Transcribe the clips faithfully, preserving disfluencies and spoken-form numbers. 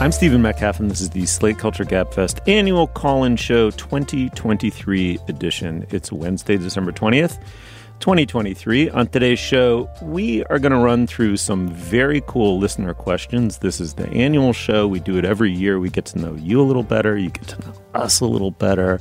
I'm Stephen Metcalf, and this is the Slate Culture Gabfest annual call-in show twenty twenty-three edition. It's Wednesday, December twentieth, twenty twenty-three. On today's show, we are going to run through some very cool listener questions. This is the annual show. We do it every year. We get to know you a little better. You get to know us a little better.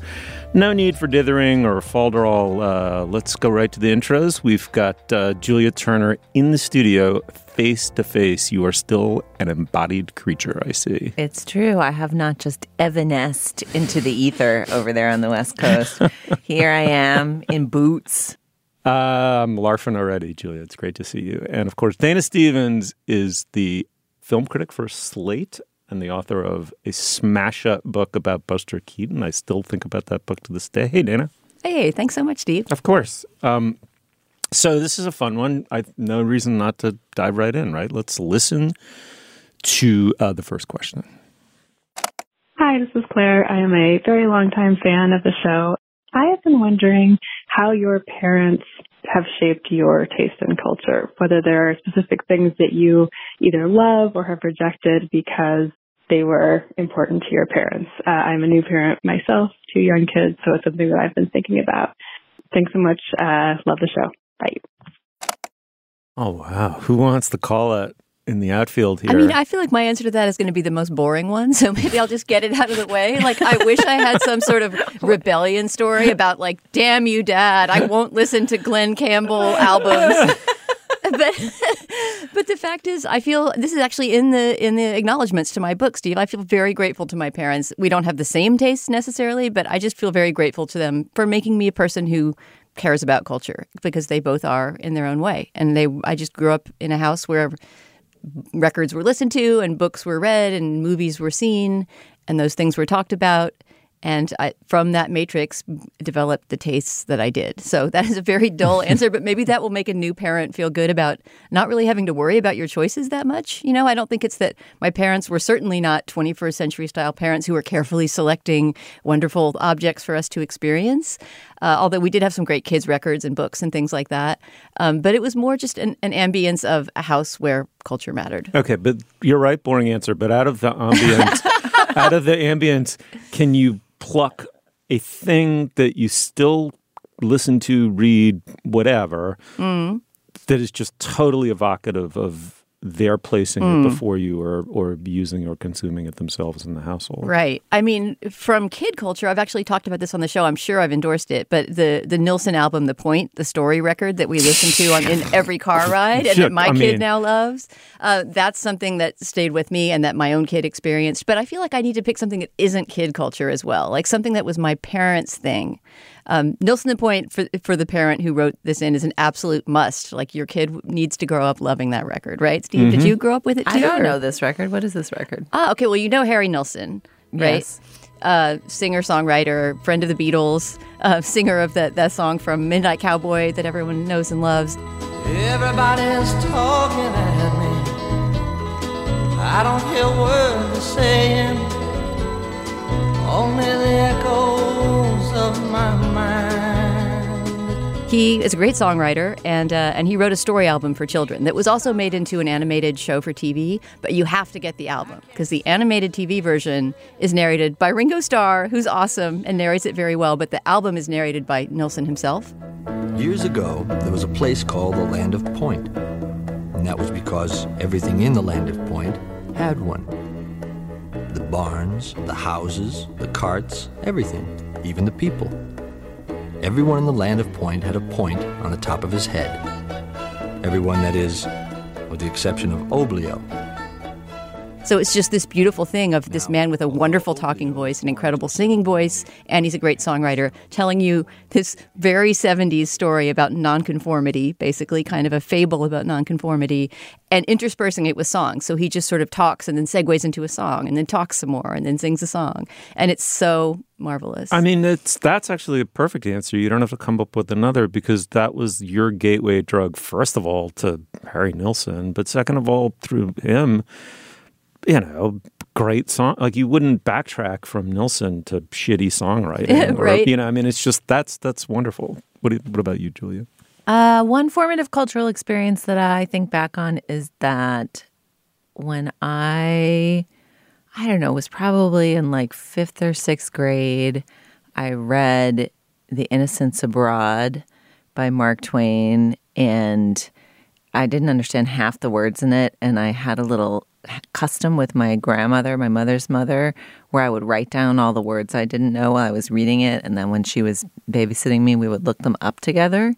No need for dithering or falderall. Uh, let's go right to the intros. We've got uh, Julia Turner in the studio. Face to face, you are still an embodied creature, I see. It's true. I have not just evanesced into the ether over there on the West Coast. Here I am in boots. Uh, I'm larfing already, Julia. It's great to see you. And of course, Dana Stevens is the film critic for Slate and the author of a smash-up book about Buster Keaton. I still think about that book to this day. Hey, Dana. Hey, thanks so much, Steve. Of course. Um So this is a fun one. I no reason not to dive right in, right? Let's listen to uh, the first question. Hi, this is Claire. I am a very long-time fan of the show. I have been wondering how your parents have shaped your taste in culture, whether there are specific things that you either love or have rejected because they were important to your parents. Uh, I'm a new parent myself, two young kids, so it's something that I've been thinking about. Thanks so much. Uh, love the show. Bye. Oh, wow. Who wants to call it in the outfield here? I mean, I feel like my answer to that is going to be the most boring one, so maybe I'll just get it out of the way. Like, I wish I had some sort of rebellion story about, like, damn you, Dad, I won't listen to Glenn Campbell albums. But, but the fact is, I feel this is actually in the in the acknowledgments to my book, Steve. I feel very grateful to my parents. We don't have the same tastes necessarily, but I just feel very grateful to them for making me a person who cares about culture, because they both are in their own way. And they, I just grew up in a house where records were listened to and books were read and movies were seen and those things were talked about. And I, from that matrix, developed the tastes that I did. So that is a very dull answer, but maybe that will make a new parent feel good about not really having to worry about your choices that much. You know, I don't think it's that my parents were certainly not twenty-first century style parents who were carefully selecting wonderful objects for us to experience, uh, although we did have some great kids' records and books and things like that. Um, but it was more just an, an ambience of a house where culture mattered. Okay, but you're right, boring answer, but out of the ambience, out of the ambience, can you pluck a thing that you still listen to, read, whatever, mm. that is just totally evocative of their placing mm. it before you or, or using or consuming it themselves in the household? Right. I mean, from kid culture, I've actually talked about this on the show. I'm sure I've endorsed it. But the, the Nilsson album, The Point, the story record that we listen to on in every car ride and that my I kid mean, now loves, uh, that's something that stayed with me and that my own kid experienced. But I feel like I need to pick something that isn't kid culture as well, like something that was my parents' thing. Um, Nilsson The Point, for, for the parent who wrote this in, is an absolute must. Like, your kid needs to grow up loving that record, right? Steve, mm-hmm. did you grow up with it too? I don't or? know this record. What is this record? Ah, okay. Well, you know Harry Nilsson, right? Yes. Uh, singer-songwriter, friend of the Beatles, uh, singer of that, that song from Midnight Cowboy that everyone knows and loves. Everybody's talking at me. I don't hear a word they're saying. Only the echoes of my mind. He is a great songwriter, and uh, and he wrote a story album for children that was also made into an animated show for T V, but you have to get the album, because the animated T V version is narrated by Ringo Starr, who's awesome and narrates it very well, but the album is narrated by Nilsson himself. Years ago, there was a place called the Land of Point, and that was because everything in the Land of Point had one. The barns, the houses, the carts, everything, even the people. Everyone in the Land of Point had a point on the top of his head. Everyone, that is, with the exception of Oblio. So it's just this beautiful thing of this man with a wonderful talking voice, an incredible singing voice, and he's a great songwriter, telling you this very seventies story about nonconformity, basically kind of a fable about nonconformity, and interspersing it with songs. So he just sort of talks and then segues into a song and then talks some more and then sings a song. And it's so marvelous. I mean, it's that's actually a perfect answer. You don't have to come up with another, because that was your gateway drug, first of all, to Harry Nilsson, but second of all, through him, you know, great song. Like, you wouldn't backtrack from Nilsson to shitty songwriting. Or, right. You know, I mean, it's just, that's that's wonderful. What, what about you, Julia? Uh, one formative cultural experience that I think back on is that when I, I don't know, was probably in like fifth or sixth grade, I read The Innocents Abroad by Mark Twain, and I didn't understand half the words in it, and I had a little custom with my grandmother, my mother's mother, where I would write down all the words I didn't know while I was reading it, and then when she was babysitting me, we would look them up together.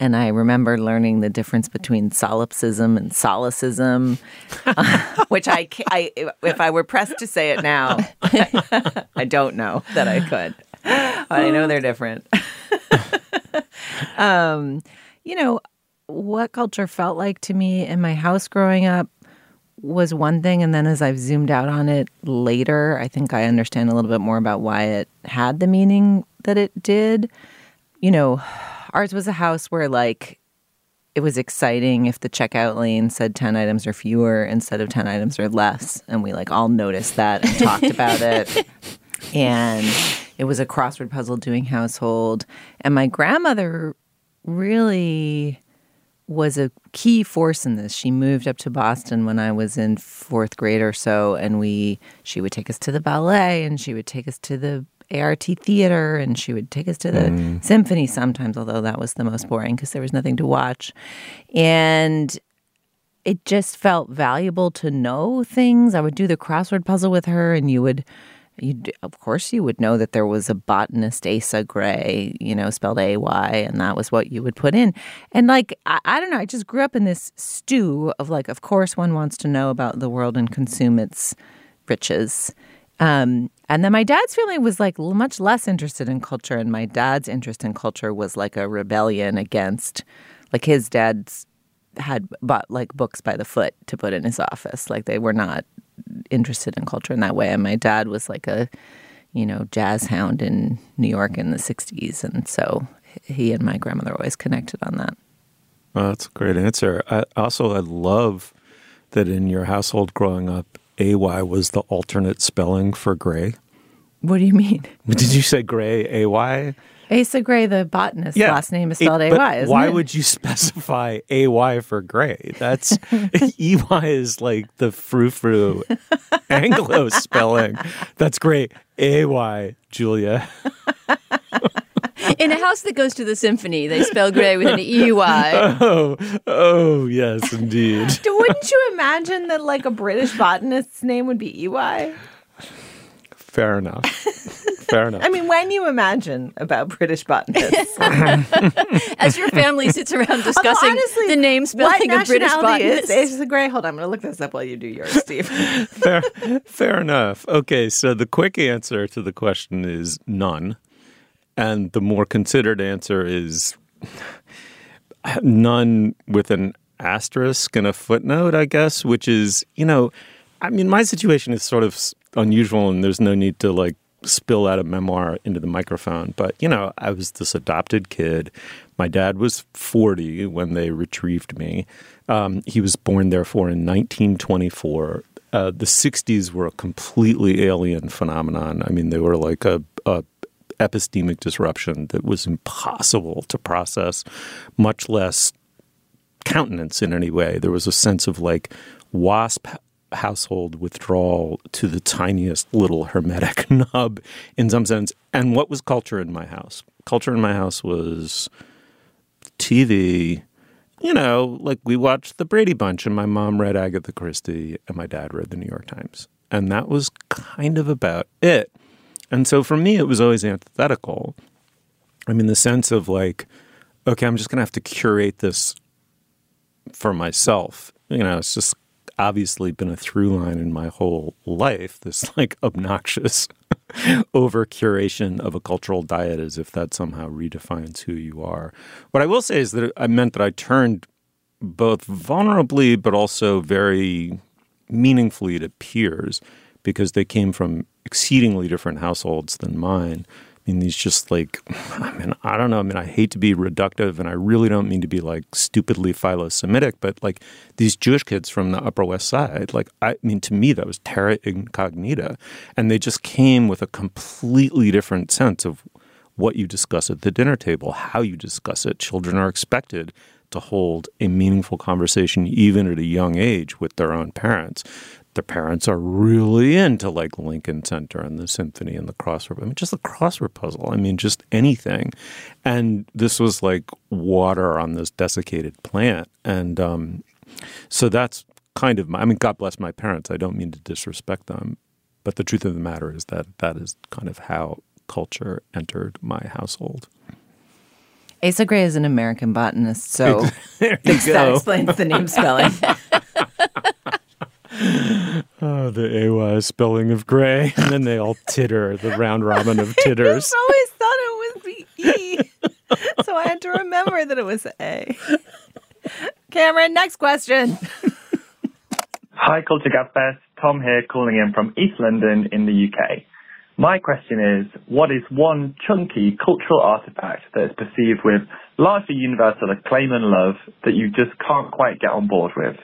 And I remember learning the difference between solipsism and solecism, uh, which I, I, if I were pressed to say it now, I don't know that I could. I know they're different. um, you know, what culture felt like to me in my house growing up was one thing. And then as I've zoomed out on it later, I think I understand a little bit more about why it had the meaning that it did. You know, ours was a house where, like, it was exciting if the checkout lane said ten items or fewer instead of ten items or less. And we, like, all noticed that and talked about it. And it was a crossword puzzle doing household. And my grandmother really was a key force in this. She moved up to Boston when I was in fourth grade or so. And we she would take us to the ballet, and she would take us to the A R T theater, and she would take us to the mm. symphony sometimes, although that was the most boring because there was nothing to watch. And it just felt valuable to know things. I would do the crossword puzzle with her, and you would, you'd, of course, you would know that there was a botanist, Asa Gray, you know, spelled A Y, and that was what you would put in. And, like, I, I don't know, I just grew up in this stew of, like, of course one wants to know about the world and consume its riches. Um, and then my dad's family was, like, much less interested in culture, and my dad's interest in culture was like a rebellion against, like, his dad's had bought, like, books by the foot to put in his office. Like, they were not interested in culture in that way. And my dad was like a, you know, jazz hound in New York in the sixties. And so he and my grandmother always connected on that. Well, that's a great answer. I also, I love that in your household growing up, A Y was the alternate spelling for gray. What do you mean? Did you say gray, A Y? Asa Gray, the botanist, yeah. Last name is spelled A Y, but isn't why it? Would you specify A Y for gray? That's E Y is like the frou-frou Anglo spelling. That's great. A Y, Julia. In a house that goes to the symphony, they spell gray with an E Y. Oh, oh yes, indeed. Wouldn't you imagine that, like, a British botanist's name would be E Y? Fair enough. Fair enough. I mean, when you imagine about British botanists. As your family sits around discussing honestly, the name spelling of British botanists. Is Asa Gray? Hold on, I'm going to look this up while you do yours, Steve. fair, fair enough. Okay, so the quick answer to the question is none. And the more considered answer is none with an asterisk and a footnote, I guess, which is, you know, I mean, my situation is sort of unusual, and there's no need to, like, spill out a memoir into the microphone. But, you know, I was this adopted kid. My dad was forty when they retrieved me. Um, he was born, therefore, in nineteen twenty-four. Uh, the sixties were a completely alien phenomenon. I mean, they were like a, a epistemic disruption that was impossible to process, much less countenance in any way. There was a sense of, like, WASP household withdrawal to the tiniest little hermetic nub in some sense. And what was culture in my house? Culture in my house was T V. You know, like, we watched the Brady Bunch, and my mom read Agatha Christie, and my dad read the New York Times. And that was kind of about it. And so for me, it was always antithetical. I mean, the sense of, like, okay, I'm just going to have to curate this for myself. You know, it's just obviously been a through line in my whole life, this, like, obnoxious over-curation of a cultural diet as if that somehow redefines who you are. What I will say is that I meant that I turned both vulnerably but also very meaningfully to peers because they came from exceedingly different households than mine. I mean, these just like, I mean, I don't know. I mean, I hate to be reductive, and I really don't mean to be like stupidly philo-Semitic, but like these Jewish kids from the Upper West Side, like, I mean, to me, that was terra incognita. And they just came with a completely different sense of what you discuss at the dinner table, how you discuss it. Children are expected to hold a meaningful conversation, even at a young age, with their own parents. Their parents are really into like Lincoln Center and the symphony and the crossword. I mean, just the crossword puzzle. I mean, just anything. And this was like water on this desiccated plant. And um, so that's kind of my, I mean, God bless my parents. I don't mean to disrespect them. But the truth of the matter is that that is kind of how culture entered my household. Asa Gray is an American botanist, so there you go. That explains the name spelling. Oh, the A Y spelling of Gray. And then they all titter, the round robin of titters. I always thought it was the E, so I had to remember that it was A. Cameron, next question. Hi, Culture Gabfest. Tom here calling in from East London in the U K. My question is, what is one chunky cultural artifact that is perceived with largely universal acclaim and love that you just can't quite get on board with?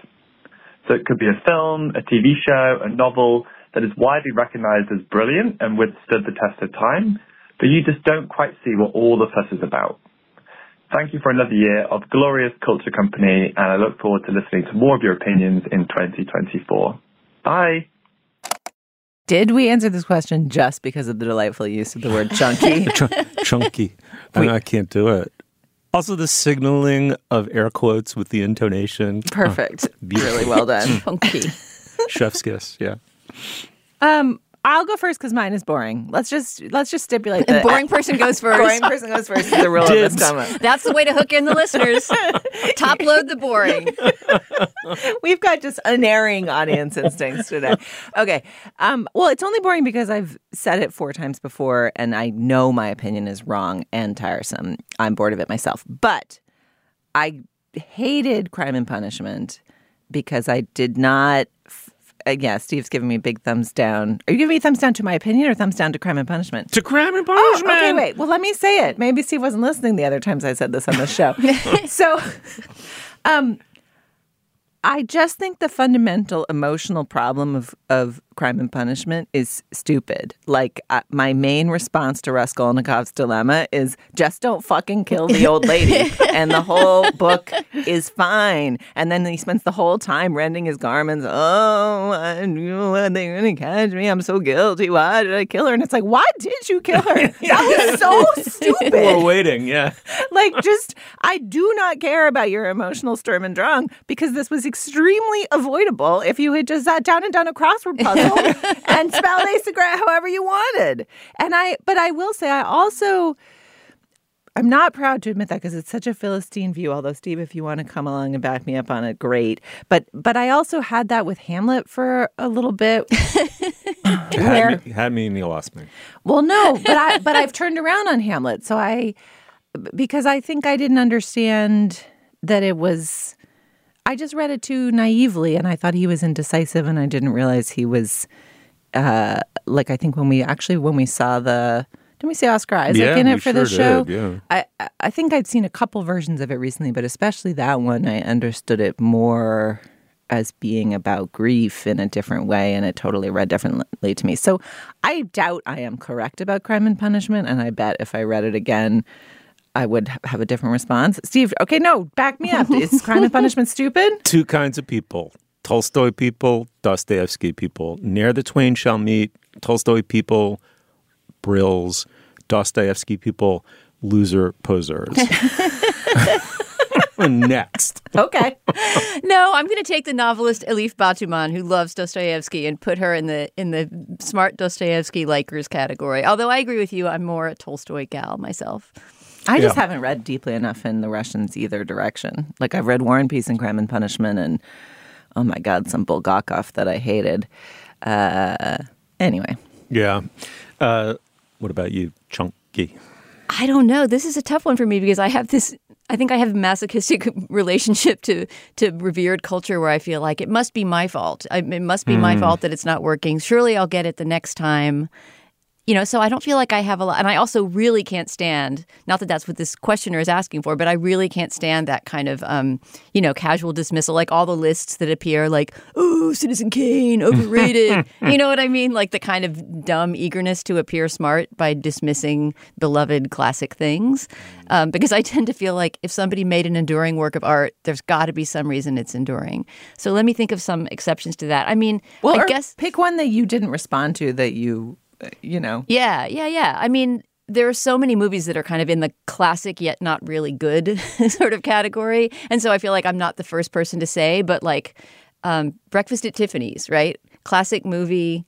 So it could be a film, a T V show, a novel that is widely recognized as brilliant and withstood the test of time, but you just don't quite see what all the fuss is about. Thank you for another year of glorious culture company, and I look forward to listening to more of your opinions in twenty twenty-four. Bye! Did we answer this question just because of the delightful use of the word chunky? Ch- chunky. I mean, I can't do it. Also, the signaling of air quotes with the intonation. Perfect. Oh, really well done. Funky. Chef's kiss, yeah. Um, I'll go first because mine is boring. Let's just let's just stipulate that. Boring person goes first. Boring person goes first is the rule Dibs. Of this comment. That's the way to hook in the listeners. Top load the boring. We've got just unerring audience instincts today. Okay. Um, well, it's only boring because I've said it four times before, and I know my opinion is wrong and tiresome. I'm bored of it myself. But I hated Crime and Punishment because I did not f- yeah, Steve's giving me big thumbs down. Are you giving me thumbs down to my opinion or thumbs down to Crime and Punishment? To Crime and Punishment. Oh, okay, wait. Well, let me say it. Maybe Steve wasn't listening the other times I said this on the show. So um I just think the fundamental emotional problem of, of Crime and Punishment is stupid. Like, uh, my main response to Raskolnikov's dilemma is just don't fucking kill the old lady and the whole book is fine. And then he spends the whole time rending his garments. Oh, I knew what they really catch me. I'm so guilty. Why did I kill her? And it's like, why did you kill her? That was so stupid. We're waiting, yeah. Like, just, I do not care about your emotional Sturm und Drang because this was extremely avoidable if you had just sat down and done a crossword puzzle and spelled Asa Gray however you wanted. And I, but I will say, I also, I'm not proud to admit that because it's such a Philistine view. Although Steve, if you want to come along and back me up on it, great. But but I also had that with Hamlet for a little bit. You had, had me and you lost me. Well, no, but I but I've turned around on Hamlet. So I, because I think I didn't understand that it was. I just read it too naively, and I thought he was indecisive, and I didn't realize he was, uh, like, I think when we, actually, when we saw the, didn't we see Oscar Isaac yeah, in it for sure this show? Did, yeah. I, I think I'd seen a couple versions of it recently, but especially that one, I understood it more as being about grief in a different way, and it totally read differently to me. So I doubt I am correct about Crime and Punishment, and I bet if I read it again, I would have a different response. Steve, okay, no, back me up. Is Crime and Punishment stupid? Two kinds of people. Tolstoy people, Dostoevsky people. Ne'er the twain shall meet. Tolstoy people, brills. Dostoevsky people, loser posers. Next. Okay. No, I'm going to take the novelist Elif Batuman, who loves Dostoevsky, and put her in the in the smart Dostoevsky likers category. Although I agree with you, I'm more a Tolstoy gal myself. I just yeah. haven't read deeply enough in the Russians either direction. Like, I've read War and Peace and Crime and Punishment and, oh my God, some Bulgakov that I hated. Uh, anyway. Yeah. Uh, what about you, Chunky? I don't know. This is a tough one for me because I have this, I think I have a masochistic relationship to, to revered culture where I feel like it must be my fault. I, it must be mm. my fault that it's not working. Surely I'll get it the next time. you know, so I don't feel like I have a lot. And I also really can't stand, not that that's what this questioner is asking for, but I really can't stand that kind of, um, you know, casual dismissal, like all the lists that appear like, oh, Citizen Kane, overrated. You know what I mean? Like the kind of dumb eagerness to appear smart by dismissing beloved classic things. Um, because I tend to feel like if somebody made an enduring work of art, there's got to be some reason it's enduring. So let me think of some exceptions to that. I mean, well, I guess pick one that you didn't respond to that you... You know. Yeah, yeah, yeah. I mean, there are so many movies that are kind of in the classic yet not really good sort of category. And so I feel like I'm not the first person to say, but like um, Breakfast at Tiffany's, right? Classic movie,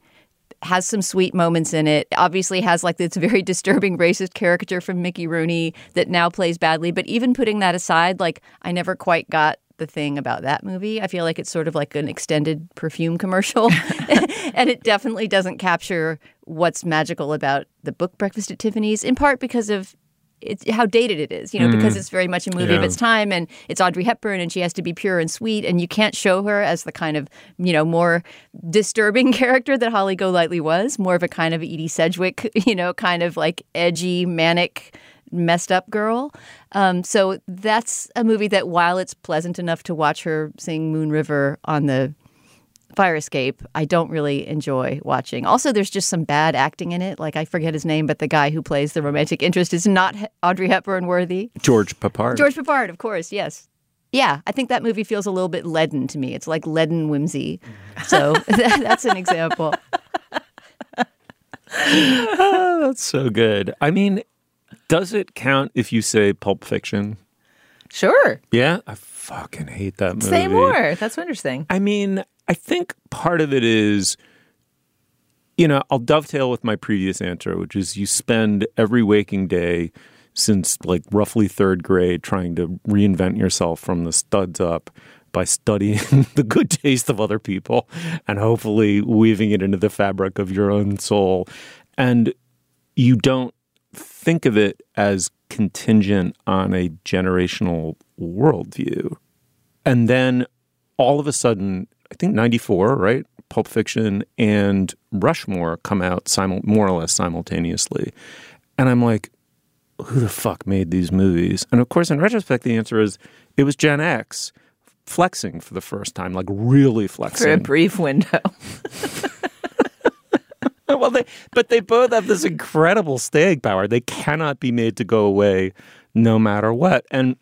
has some sweet moments in it, obviously has like this very disturbing racist caricature from Mickey Rooney that now plays badly. But even putting that aside, like I never quite got the thing about that movie. I feel like it's sort of like an extended perfume commercial. And it definitely doesn't capture what's magical about the book Breakfast at Tiffany's, in part because of it's how dated it is, you know, mm. because it's very much a movie yeah. of its time, and it's Audrey Hepburn, and she has to be pure and sweet, and you can't show her as the kind of, you know, more disturbing character that Holly Golightly was, more of a kind of Edie Sedgwick, you know, kind of like edgy, manic, messed up girl. Um, so that's a movie that, while it's pleasant enough to watch her sing Moon River on the fire escape, I don't really enjoy watching. Also, there's just some bad acting in it. Like, I forget his name, but the guy who plays the romantic interest is not Audrey Hepburn worthy. George Papard. George Papard, of course, yes. Yeah, I think that movie feels a little bit leaden to me. It's like leaden whimsy. So that's an example. Oh, that's so good. I mean... Does it count if you say Pulp Fiction? Sure. Yeah? I fucking hate that movie. Say more. That's interesting. I mean, I think part of it is, you know, I'll dovetail with my previous answer, which is you spend every waking day since like roughly third grade trying to reinvent yourself from the studs up by studying the good taste of other people and hopefully weaving it into the fabric of your own soul. And you don't think of it as contingent on a generational worldview. And then all of a sudden, I think ninety-four, right? Pulp Fiction and Rushmore come out simul- more or less simultaneously. And I'm like, who the fuck made these movies? And of course, in retrospect, the answer is it was Gen X flexing for the first time, like really flexing. For a brief window. Well, they, but they both have this incredible staying power. They cannot be made to go away no matter what. And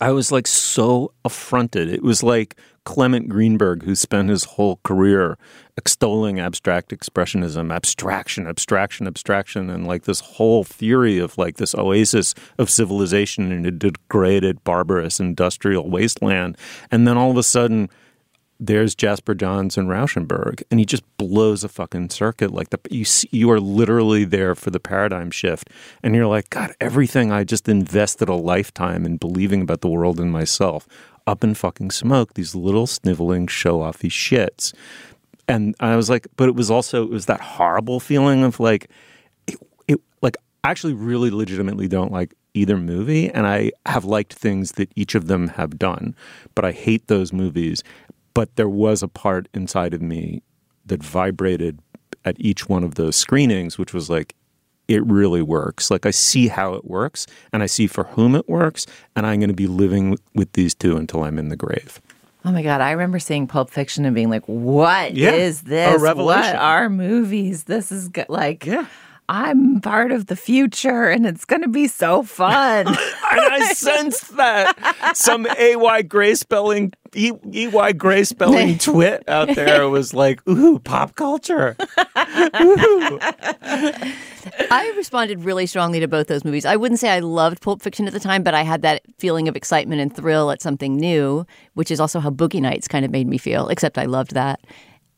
I was like so affronted. It was like Clement Greenberg, who spent his whole career extolling abstract expressionism, abstraction, abstraction, abstraction, and like this whole theory of like this oasis of civilization in a degraded, barbarous, industrial wasteland. And then all of a sudden... there's Jasper Johns and Rauschenberg, and he just blows a fucking circuit. Like the you, you are literally there for the paradigm shift, and you're like, God, everything I just invested a lifetime in believing about the world and myself, up in fucking smoke. These little sniveling show-offy shits, and I was like, but it was also it was that horrible feeling of like, it, it like I actually really legitimately don't like either movie, and I have liked things that each of them have done, but I hate those movies. But there was a part inside of me that vibrated at each one of those screenings, which was like, it really works. Like, I see how it works, and I see for whom it works, and I'm going to be living with these two until I'm in the grave. Oh, my God. I remember seeing Pulp Fiction and being like, what yeah, is this? What are movies? This is good. Like... yeah. I'm part of the future, and it's going to be so fun. And I sensed that. Some A Y Gray spelling, E- E-Y Gray spelling twit out there was like, ooh, pop culture. Ooh. I responded really strongly to both those movies. I wouldn't say I loved Pulp Fiction at the time, but I had that feeling of excitement and thrill at something new, which is also how Boogie Nights kind of made me feel, except I loved that.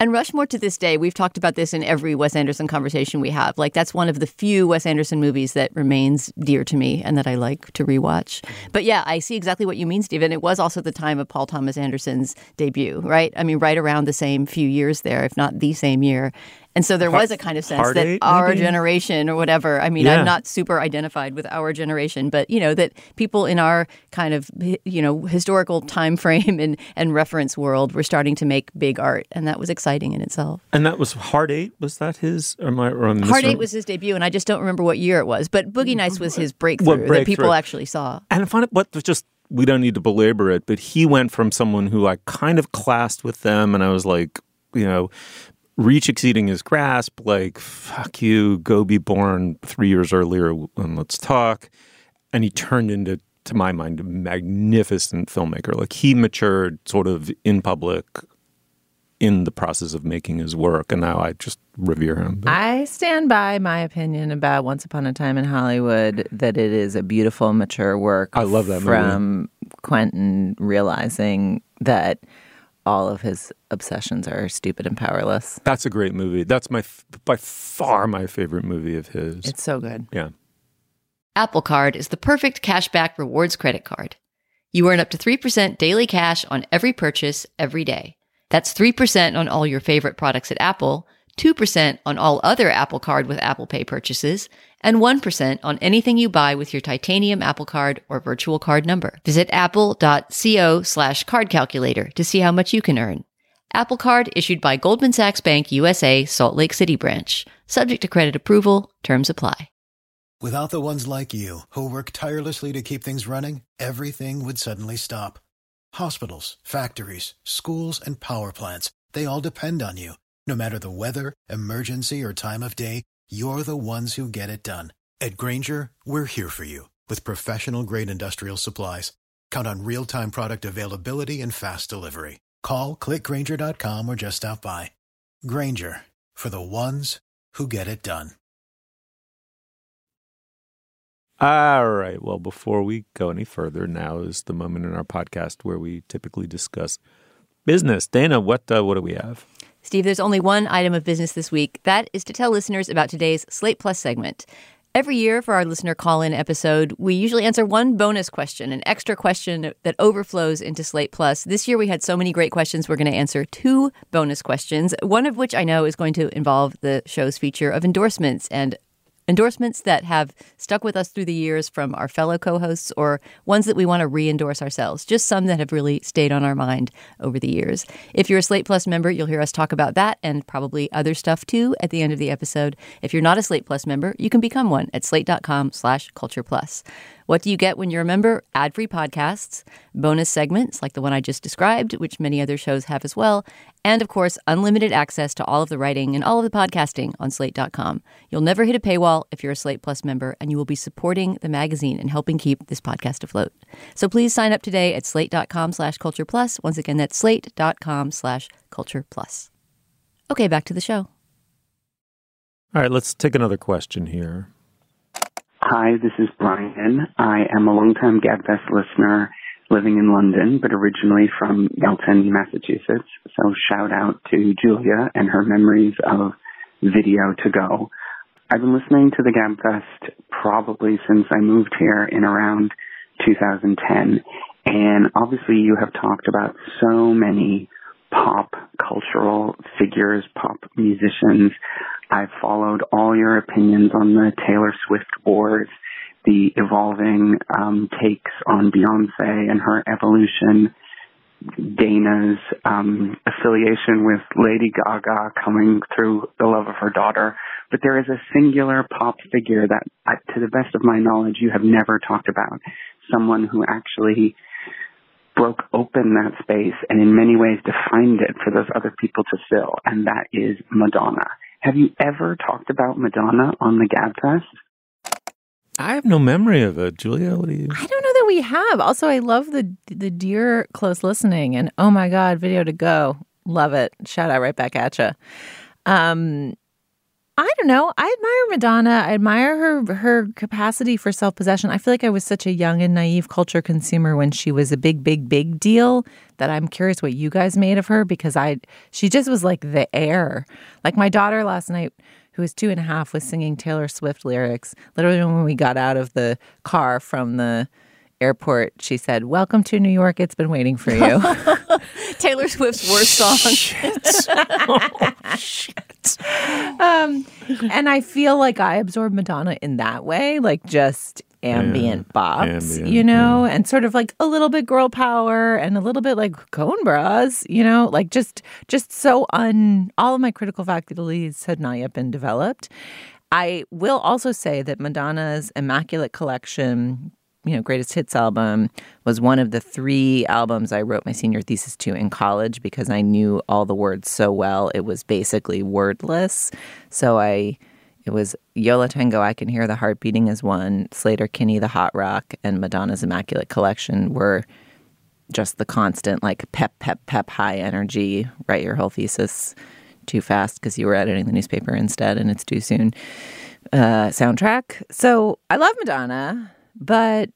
And Rushmore to this day, we've talked about this in every Wes Anderson conversation we have. Like, that's one of the few Wes Anderson movies that remains dear to me and that I like to rewatch. But yeah, I see exactly what you mean, Stephen. It was also the time of Paul Thomas Anderson's debut, right? I mean, right around the same few years there, if not the same year. And so there was a kind of sense Hard that eight, our maybe? generation or whatever, I mean, yeah. I'm not super identified with our generation, but, you know, that people in our kind of, you know, historical time frame and, and reference world were starting to make big art. And that was exciting in itself. And that was Hard Eight? Was that his? Or am I wrong? Hard Eight was his debut, and I just don't remember what year it was. But Boogie Nights was his breakthrough, what breakthrough? that people actually saw. And I find it, what just... we don't need to belabor it, but he went from someone who I kind of classed with them, and I was like, you know, reach exceeding his grasp, like, fuck you, go be born three years earlier and let's talk. And he turned into, to my mind, a magnificent filmmaker. Like, he matured sort of in public in the process of making his work, and now I just revere him. But I stand by my opinion about Once Upon a Time in Hollywood, that it is a beautiful, mature work. I love that from movie. Quentin realizing that all of his obsessions are stupid and powerless. That's a great movie. That's my by far my favorite movie of his. It's so good. Yeah. Apple Card is the perfect cashback rewards credit card. You earn up to three percent daily cash on every purchase every day. That's three percent on all your favorite products at Apple, two percent on all other Apple Card with Apple Pay purchases, and one percent on anything you buy with your titanium Apple Card or virtual card number. Visit apple.co slash card calculator to see how much you can earn. Apple Card issued by Goldman Sachs Bank U S A, Salt Lake City branch. Subject to credit approval. Terms apply. Without the ones like you who work tirelessly to keep things running, everything would suddenly stop. Hospitals, factories, schools, and power plants, they all depend on you. No matter the weather, emergency, or time of day, you're the ones who get it done. At Grainger, we're here for you with professional-grade industrial supplies. Count on real-time product availability and fast delivery. Call, click grainger dot com or just stop by. Grainger, for the ones who get it done. All right. Well, before we go any further, now is the moment in our podcast where we typically discuss business. Dana, what uh, what do we have? Steve, there's only one item of business this week. That is to tell listeners about today's Slate Plus segment. Every year for our listener call-in episode, we usually answer one bonus question, an extra question that overflows into Slate Plus. This year we had so many great questions, we're going to answer two bonus questions, one of which I know is going to involve the show's feature of endorsements and endorsements that have stuck with us through the years from our fellow co-hosts or ones that we want to re-endorse ourselves, just some that have really stayed on our mind over the years. If you're a Slate Plus member, you'll hear us talk about that and probably other stuff, too, at the end of the episode. If you're not a Slate Plus member, you can become one at slate.com slash culture plus. What do you get when you're a member? Ad-free podcasts, bonus segments like the one I just described, which many other shows have as well, and, of course, unlimited access to all of the writing and all of the podcasting on slate dot com. You'll never hit a paywall if you're a Slate Plus member, and you will be supporting the magazine and helping keep this podcast afloat. So please sign up today at slate.com slash culture plus. Once again, that's slate.com slash culture plus. Okay, back to the show. All right, let's take another question here. Hi, this is Brian. I am a longtime Gabfest listener living in London, but originally from Elton, Massachusetts. So shout out to Julia and her memories of video to go. I've been listening to the Gabfest probably since I moved here in around two thousand ten. And obviously you have talked about so many pop cultural figures, pop musicians. I've followed all your opinions on the Taylor Swift wars, the evolving um, takes on Beyonce and her evolution, Dana's um, affiliation with Lady Gaga coming through the love of her daughter. But there is a singular pop figure that, to the best of my knowledge, you have never talked about, someone who actually broke open that space and in many ways defined it for those other people to fill, and that is Madonna. Have you ever talked about Madonna on the Gabfest? I have no memory of it. Julia, what do you... I don't know that we have. Also, I love the the dear close listening and, oh my God, video to go. Love it. Shout out right back at you. Um, I don't know. I admire Madonna. I admire her her capacity for self-possession. I feel like I was such a young and naive culture consumer when she was a big, big, big deal that I'm curious what you guys made of her, because I she just was like the heir. Like my daughter last night, who was two and a half, was singing Taylor Swift lyrics. Literally when we got out of the car from the airport, she said, "Welcome to New York. It's been waiting for you." Taylor Swift's worst song. Shit. Oh, shit. Um, and I feel like I absorb Madonna in that way, like just ambient yeah, bops, ambient, you know, yeah. and sort of like a little bit girl power and a little bit like cone bras, you know, like just just so un. All of my critical faculties had not yet been developed. I will also say that Madonna's Immaculate Collection, you know, greatest hits album, was one of the three albums I wrote my senior thesis to in college because I knew all the words so well. It was basically wordless. So I, it was Yola Tango, I Can Hear the Heart Beating is one, Slater Kinney, The Hot Rock, and Madonna's Immaculate Collection were just the constant, like, pep, pep, pep, high energy, write your whole thesis too fast because you were editing the newspaper instead and it's too soon uh, soundtrack. So I love Madonna, but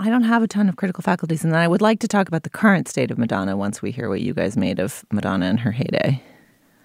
I don't have a ton of critical faculties. And I would like to talk about the current state of Madonna once we hear what you guys made of Madonna in her heyday.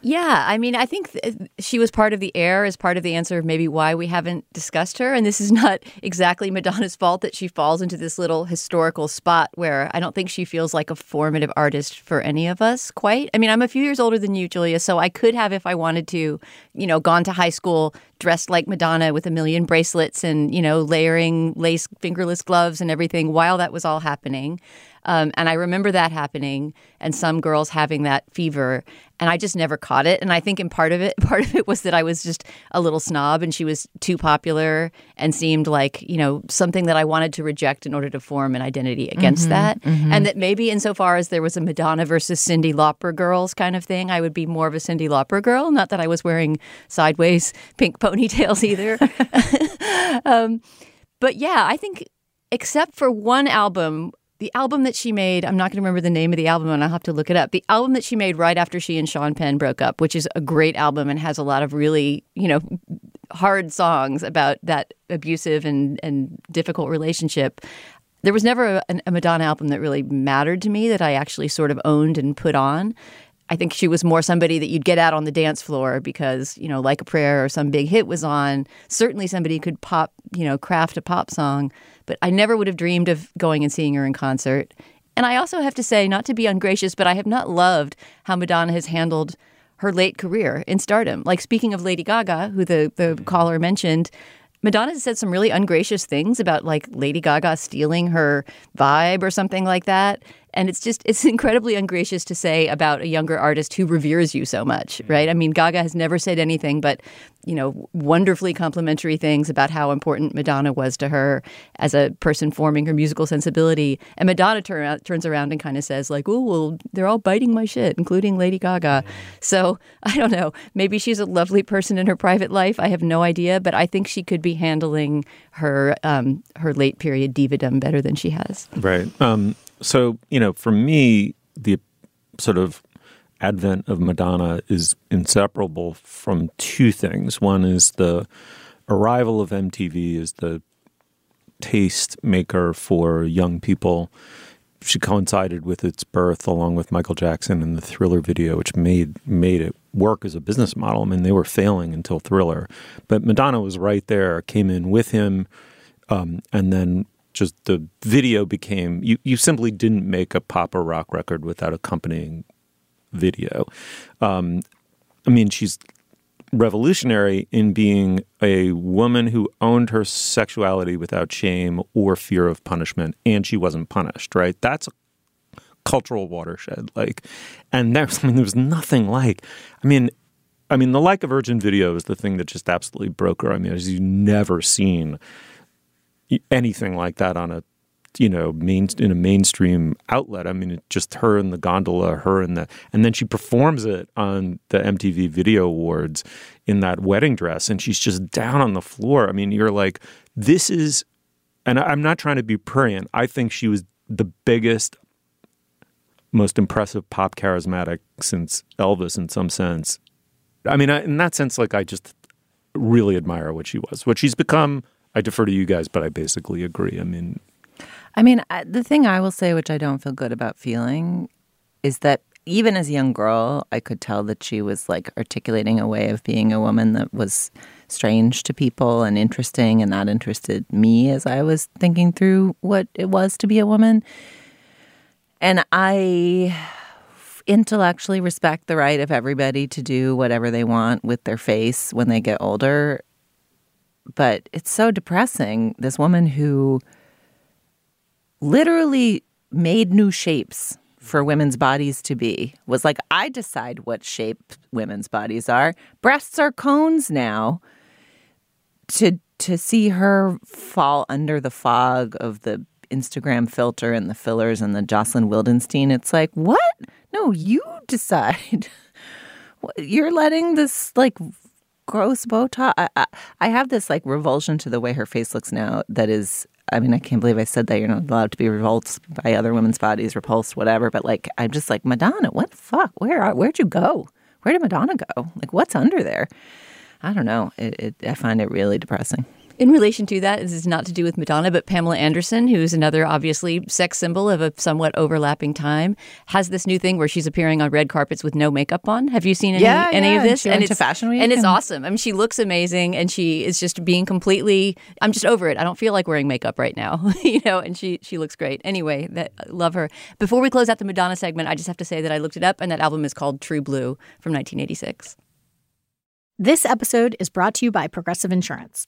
Yeah, I mean, I think th- she was part of the air as part of the answer of maybe why we haven't discussed her. And this is not exactly Madonna's fault that she falls into this little historical spot where I don't think she feels like a formative artist for any of us quite. I mean, I'm a few years older than you, Julia, so I could have, if I wanted to, you know, gone to high school dressed like Madonna with a million bracelets and, you know, layering lace fingerless gloves and everything while that was all happening. Um, and I remember that happening and some girls having that fever. And I just never caught it. And I think in part of it, part of it was that I was just a little snob and she was too popular and seemed like, you know, something that I wanted to reject in order to form an identity against mm-hmm, that. Mm-hmm. And that maybe insofar as there was a Madonna versus Cyndi Lauper girls kind of thing, I would be more of a Cyndi Lauper girl. Not that I was wearing sideways pink ponytails either. um, but yeah, I think except for one album, the album that she made, I'm not going to remember the name of the album and I'll have to look it up. The album that she made right after she and Sean Penn broke up, which is a great album and has a lot of really, you know, hard songs about that abusive and, and difficult relationship. There was never a, a Madonna album that really mattered to me that I actually sort of owned and put on. I think she was more somebody that you'd get out on the dance floor because, you know, Like a Prayer or some big hit was on. Certainly somebody could pop, you know, craft a pop song. But I never would have dreamed of going and seeing her in concert. And I also have to say, not to be ungracious, but I have not loved how Madonna has handled her late career in stardom. Like, speaking of Lady Gaga, who the, the caller mentioned, Madonna has said some really ungracious things about, like, Lady Gaga stealing her vibe or something like that. And it's just, it's incredibly ungracious to say about a younger artist who reveres you so much, right? I mean, Gaga has never said anything but, you know, wonderfully complimentary things about how important Madonna was to her as a person forming her musical sensibility. And Madonna tur- turns around and kind of says, like, oh, well, they're all biting my shit, including Lady Gaga. So I don't know. Maybe she's a lovely person in her private life. I have no idea. But I think she could be handling her, um, her late period diva-dom better than she has. Right. Um So, you know, for me, the sort of advent of Madonna is inseparable from two things. One is the arrival of M T V as the taste maker for young people. She coincided with its birth along with Michael Jackson and the Thriller video, which made made it work as a business model. I mean, they were failing until Thriller. But Madonna was right there, came in with him, um, and then just the video became, you, you simply didn't make a pop or rock record without accompanying video. Um, I mean, she's revolutionary in being a woman who owned her sexuality without shame or fear of punishment, and she wasn't punished, right? That's a cultural watershed. Like, and there's, I mean, there was nothing like, I mean, I mean, the Like a Virgin video is the thing that just absolutely broke her. I mean, as you've never seen anything like that on a, you know, main in a mainstream outlet. I mean, it just her in the gondola, her in the, and then she performs it on the M T V Video Awards in that wedding dress, and she's just down on the floor. I mean, you're like, this is, and I'm not trying to be prurient. I think she was the biggest, most impressive pop charismatic since Elvis in some sense. I mean, I, in that sense, like, I just really admire what she was, what she's become. I defer to you guys, but I basically agree. I mean, I mean, the thing I will say, which I don't feel good about feeling, is that even as a young girl, I could tell that she was, like, articulating a way of being a woman that was strange to people and interesting, and that interested me as I was thinking through what it was to be a woman. And I, intellectually respect the right of everybody to do whatever they want with their face when they get older. But it's so depressing. This woman who literally made new shapes for women's bodies to be was like, I decide what shape women's bodies are. Breasts are cones now. To to see her fall under the fog of the Instagram filter and the fillers and the Jocelyn Wildenstein, it's like, what? No, you decide. You're letting this, like, gross Botox. I, I, I have this, like, revulsion to the way her face looks now that is, I mean, I can't believe I said that. You're not allowed to be repulsed by other women's bodies, repulsed, whatever. But, like, I'm just like, Madonna, what the fuck? Where are, where'd you go? Where did Madonna go? Like, what's under there? I don't know. It, it, I find it really depressing. In relation to that, this is not to do with Madonna, but Pamela Anderson, who is another obviously sex symbol of a somewhat overlapping time, has this new thing where she's appearing on red carpets with no makeup on. Have you seen any, yeah, any yeah. of this? She and went it's to Fashion Week, and it's and... awesome. I mean, she looks amazing, and she is just being completely. I'm just over it. I don't feel like wearing makeup right now, you know. And she she looks great. Anyway, that, love her. Before we close out the Madonna segment, I just have to say that I looked it up, and that album is called True Blue from nineteen eighty-six. This episode is brought to you by Progressive Insurance.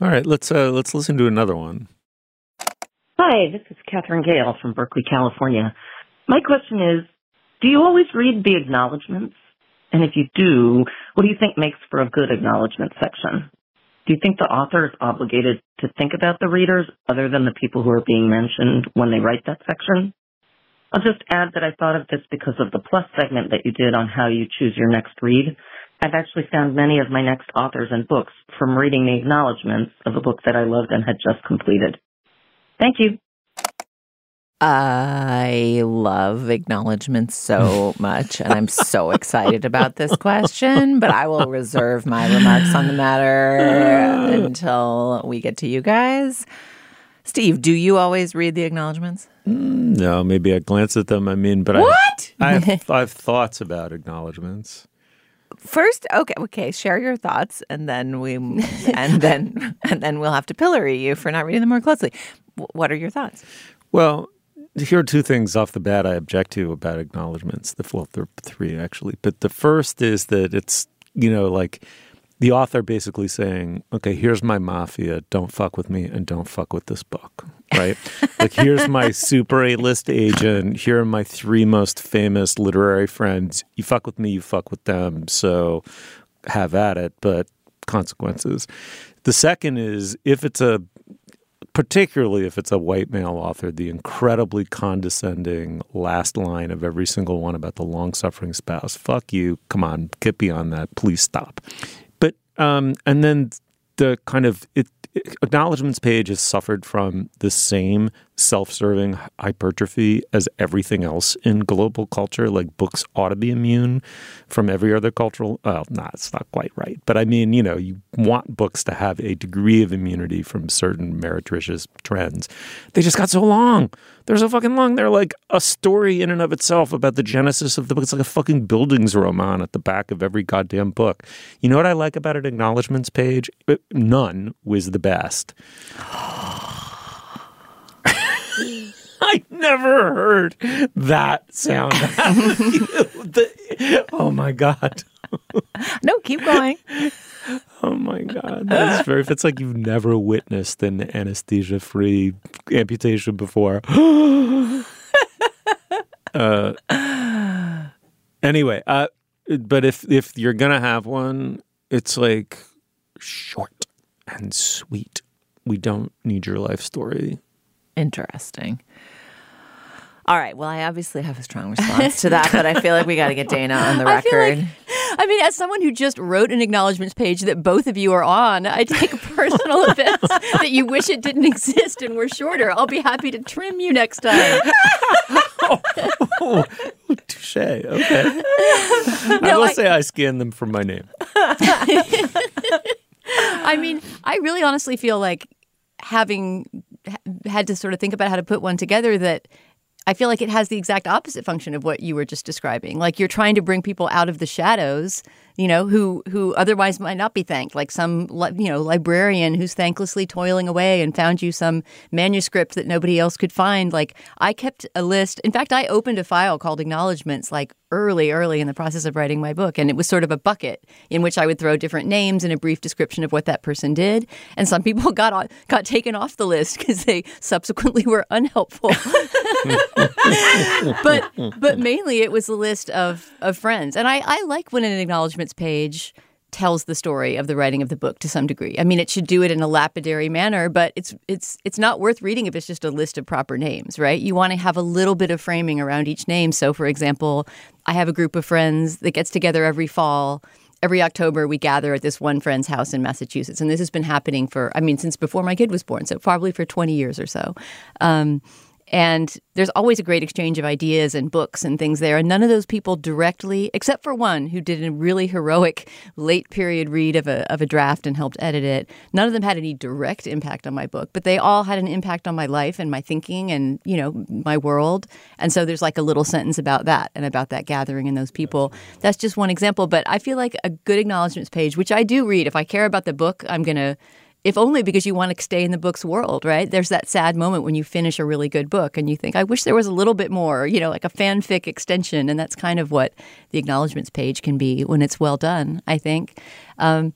All right, let's uh, let's listen to another one. Hi, this is Catherine Gale from Berkeley, California. My question is, do you always read the acknowledgments? And if you do, what do you think makes for a good acknowledgment section? Do you think the author is obligated to think about the readers other than the people who are being mentioned when they write that section? I'll just add that I thought of this because of the plus segment that you did on how you choose your next read. I've actually found many of my next authors and books from reading the acknowledgments of a book that I loved and had just completed. Thank you. I love acknowledgments so much, and I'm so excited about this question, but I will reserve my remarks on the matter until we get to you guys. Steve, do you always read the acknowledgments? Mm, no, maybe I glance at them. I mean, but what? I, I, have, I have thoughts about acknowledgments. First, okay, okay, share your thoughts, and then we, and then, and then we'll have to pillory you for not reading them more closely. W- what are your thoughts? Well, here are two things off the bat I object to about acknowledgments. The well, there are three actually, but the first is that it's you know like the author basically saying, okay, here's my mafia, don't fuck with me, and don't fuck with this book, right? Like, here's my Super A-list agent, here are my three most famous literary friends. You fuck with me, you fuck with them, so have at it, but consequences. The second is, if it's a, particularly if it's a white male author, the incredibly condescending last line of every single one about the long-suffering spouse, fuck you, come on, get beyond that, please stop. Um, and then the kind of it, it, acknowledgments page has suffered from the same self-serving hypertrophy as everything else in global culture. Like, books ought to be immune from every other cultural... Well, nah, it's not quite right. But I mean, you know, you want books to have a degree of immunity from certain meretricious trends. They just got so long. They're so fucking long. They're like a story in and of itself about the genesis of the book. It's like a fucking buildings roman at the back of every goddamn book. You know what I like about an acknowledgments page? None was the best. I never heard that sound. the, oh, my God. No, keep going. Oh, my God. That's very, if it's like you've never witnessed an anesthesia-free amputation before. uh, anyway, uh, but if, if you're going to have one, it's like short and sweet. We don't need your life story. Interesting. All right. Well, I obviously have a strong response to that, but I feel like we got to get Dana on the record. I, like, I mean, as someone who just wrote an acknowledgments page that both of you are on, I take personal offense that you wish it didn't exist and were shorter. I'll be happy to trim you next time. oh, oh, oh, touche. Okay. No, I will I... say I scanned them from my name. I mean, I really honestly feel like having... had to sort of think about how to put one together, that I feel like it has the exact opposite function of what you were just describing. Like, you're trying to bring people out of the shadows, you know, who who otherwise might not be thanked, like some, you know, librarian who's thanklessly toiling away and found you some manuscript that nobody else could find. Like, I kept a list. In fact, I opened a file called Acknowledgements, like, early, early in the process of writing my book. And it was sort of a bucket in which I would throw different names and a brief description of what that person did. And some people got on, got taken off the list because they subsequently were unhelpful. but but mainly it was a list of, of friends. And I, I like when an acknowledgments page tells the story of the writing of the book to some degree. I mean, it should do it in a lapidary manner, but it's it's it's not worth reading if it's just a list of proper names, right? You want to have a little bit of framing around each name. So, for example, I have a group of friends that gets together every fall. Every October, we gather at this one friend's house in Massachusetts. And this has been happening for, I mean, since before my kid was born, so probably for twenty years or so. Um, and there's always a great exchange of ideas and books and things there. And none of those people directly, except for one who did a really heroic late period read of a of a draft and helped edit it, none of them had any direct impact on my book. But they all had an impact on my life and my thinking and, you know, my world. And so there's like a little sentence about that and about that gathering and those people. That's just one example. But I feel like a good acknowledgments page, which I do read. If I care about the book, I'm going to... If only because you want to stay in the book's world, right? There's that sad moment when you finish a really good book and you think, I wish there was a little bit more, you know, like a fanfic extension. And that's kind of what the acknowledgements page can be when it's well done, I think. Um,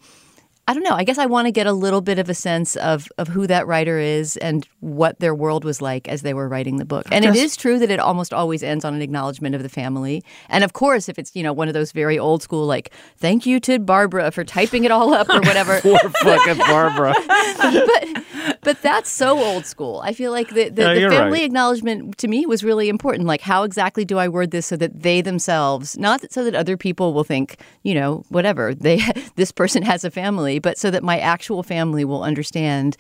I don't know. I guess I want to get a little bit of a sense of, of who that writer is and what their world was like as they were writing the book. And it is true that it almost always ends on an acknowledgement of the family. And of course, if it's, you know, one of those very old school, like, thank you to Barbara for typing it all up or whatever. Poor fucking Barbara. but but that's so old school. I feel like the, the, no, the family right. acknowledgement to me was really important. Like, how exactly do I word this so that they themselves, not so that other people will think, you know, whatever, they this person has a family. But so that my actual family will understand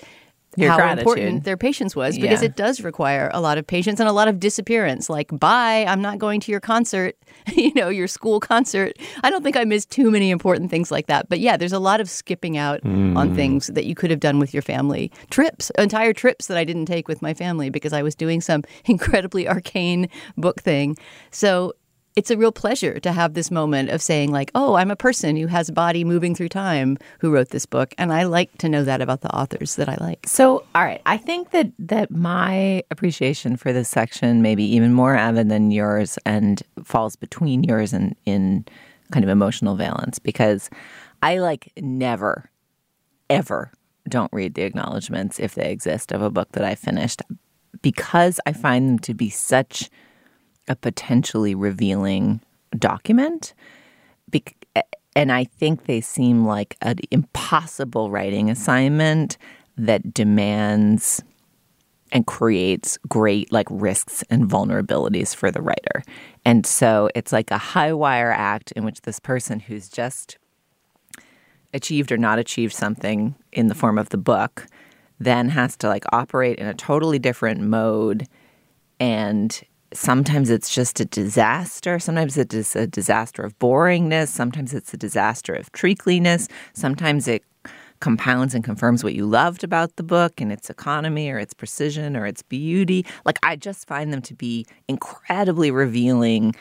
Your how gratitude. important their patience was, because yeah. it does require a lot of patience and a lot of disappearance. Like, bye, I'm not going to your concert, you know, your school concert. I don't think I missed too many important things like that. But yeah, there's a lot of skipping out mm. on things that you could have done with your family. Trips, entire trips that I didn't take with my family because I was doing some incredibly arcane book thing. So it's a real pleasure to have this moment of saying, like, oh, I'm a person who has a body moving through time who wrote this book. And I like to know that about the authors that I like. So, all right. I think that that my appreciation for this section may be even more avid than yours and falls between yours and in kind of emotional valence, because I, like, never, ever don't read the acknowledgments, if they exist, of a book that I finished, because I find them to be such a potentially revealing document. Be- and I think they seem like an impossible writing assignment that demands and creates great, like, risks and vulnerabilities for the writer. And so it's like a high wire act in which this person who's just achieved or not achieved something in the form of the book then has to like operate in a totally different mode. And sometimes it's just a disaster. Sometimes it's a disaster of boringness. Sometimes it's a disaster of treacliness. Sometimes it compounds and confirms what you loved about the book and its economy or its precision or its beauty. Like, I just find them to be incredibly revealing,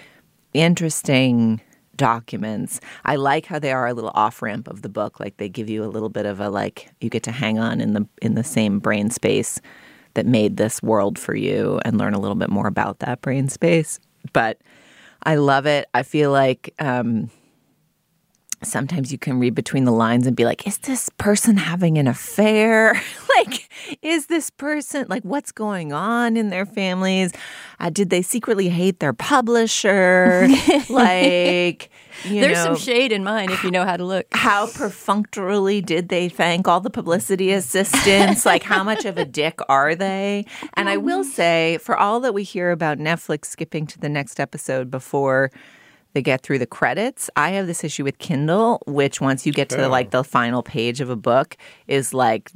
interesting documents. I like how they are a little off-ramp of the book. Like, they give you a little bit of a, like, you get to hang on in the in the same brain space that made this world for you and learn a little bit more about that brain space. But I love it. I feel like um, sometimes you can read between the lines and be like, is this person having an affair? Like, is this person, like, what's going on in their families? Uh, did they secretly hate their publisher? Like, you There's know, some shade in mine if you know how to look. How perfunctorily did they thank all the publicity assistants? Like, how much of a dick are they? And I will say, for all that we hear about Netflix skipping to the next episode before they get through the credits, I have this issue with Kindle, which once you get to the, like the final page of a book is like,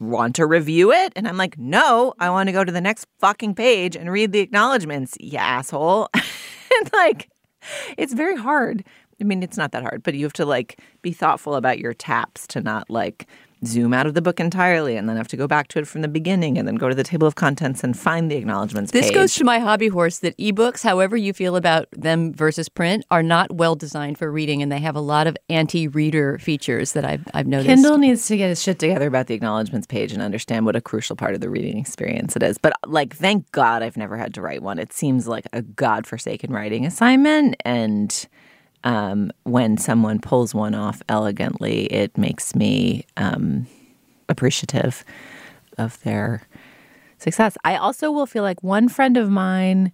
want to review it? And I'm like, no, I want to go to the next fucking page and read the acknowledgments, you asshole. And like, it's very hard. I mean, it's not that hard, but you have to like be thoughtful about your taps to not like zoom out of the book entirely and then have to go back to it from the beginning and then go to the table of contents and find the acknowledgments page. This goes to my hobby horse that ebooks, however you feel about them versus print, are not well designed for reading, and they have a lot of anti-reader features that I've, I've noticed. Kindle needs to get his shit together about the acknowledgments page and understand what a crucial part of the reading experience it is. But like, thank God I've never had to write one. It seems like a godforsaken writing assignment, and Um, when someone pulls one off elegantly, it makes me um, appreciative of their success. I also will feel like one friend of mine,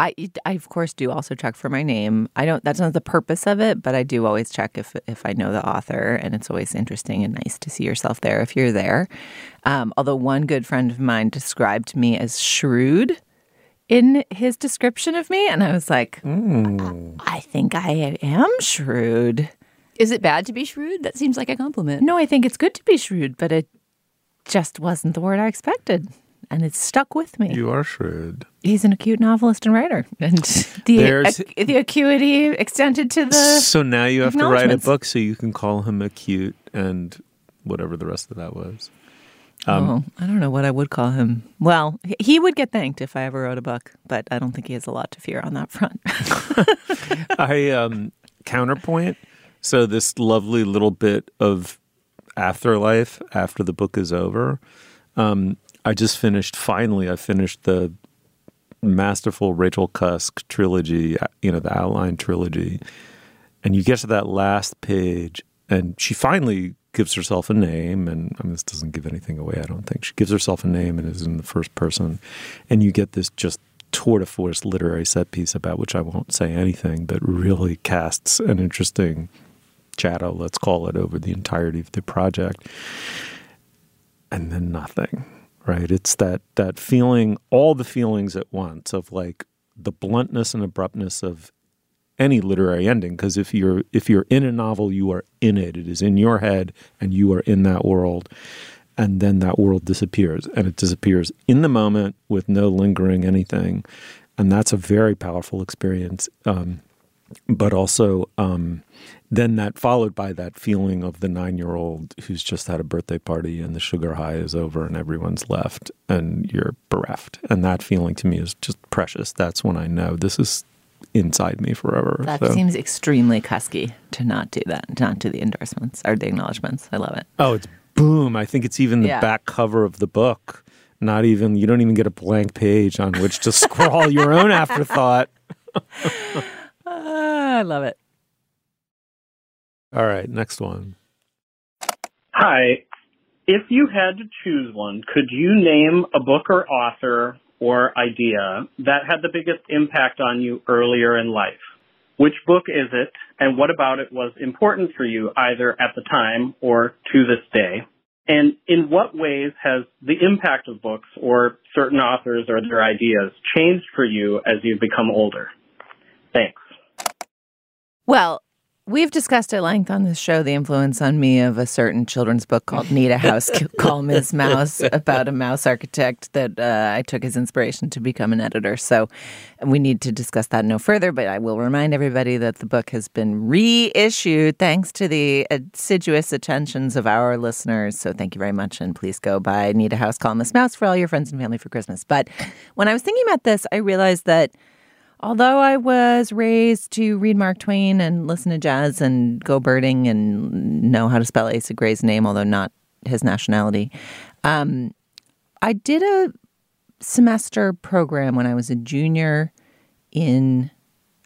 I, I of course do also check for my name. I don't, that's not the purpose of it, but I do always check if, if I know the author, and it's always interesting and nice to see yourself there if you're there. Um, although one good friend of mine described me as shrewd in his description of me, and I was like, mm. I, I think I am shrewd. Is it bad to be shrewd? That seems like a compliment. No, I think it's good to be shrewd, but it just wasn't the word I expected, and it stuck with me. You are shrewd. He's an acute novelist and writer, and the ac- the acuity extended to the So now you have to write a book so you can call him acute and whatever the rest of that was. Um, oh, I don't know what I would call him. Well, he would get thanked if I ever wrote a book, but I don't think he has a lot to fear on that front. I um, counterpoint. So this lovely little bit of afterlife after the book is over. Um, I just finished, finally, I finished the masterful Rachel Cusk trilogy, you know, the Outline trilogy. And you get to that last page, and she finally gives herself a name, and I mean, this doesn't give anything away, I don't think. She gives herself a name and is in the first person, and you get this just tour de force literary set piece about which I won't say anything, but really casts an interesting shadow, let's call it, over the entirety of the project. And then nothing, right? It's that that feeling, all the feelings at once of like the bluntness and abruptness of any literary ending, because if you're if you're in a novel, you are in it. It is in your head, and you are in that world. And then that world disappears, and it disappears in the moment with no lingering anything. And that's a very powerful experience. Um, but also um, then that followed by that feeling of the nine-year-old who's just had a birthday party and the sugar high is over and everyone's left and you're bereft. And that feeling to me is just precious. That's when I know this is inside me forever. That so. Seems extremely Cusky to not do that, not do the endorsements or the acknowledgments. I love it. Oh, it's boom. I think it's even the yeah. back cover of the book. Not even, you don't even get a blank page on which to scrawl your own afterthought. uh, I love it. All right, next one. Hi. If you had to choose one, could you name a book or author or idea that had the biggest impact on you earlier in life? Which book is it, and what about it was important for you either at the time or to this day? And in what ways has the impact of books or certain authors or their ideas changed for you as you've become older? Thanks. Well, We've discussed at length on this show the influence on me of a certain children's book called Nita House, Call Miz Mouse, about a mouse architect that uh, I took as inspiration to become an editor. So we need to discuss that no further, but I will remind everybody that the book has been reissued thanks to the assiduous attentions of our listeners. So thank you very much, and please go buy Nita House, Call Miz Mouse for all your friends and family for Christmas. But when I was thinking about this, I realized that although I was raised to read Mark Twain and listen to jazz and go birding and know how to spell Asa Gray's name, although not his nationality, um, I did a semester program when I was a junior in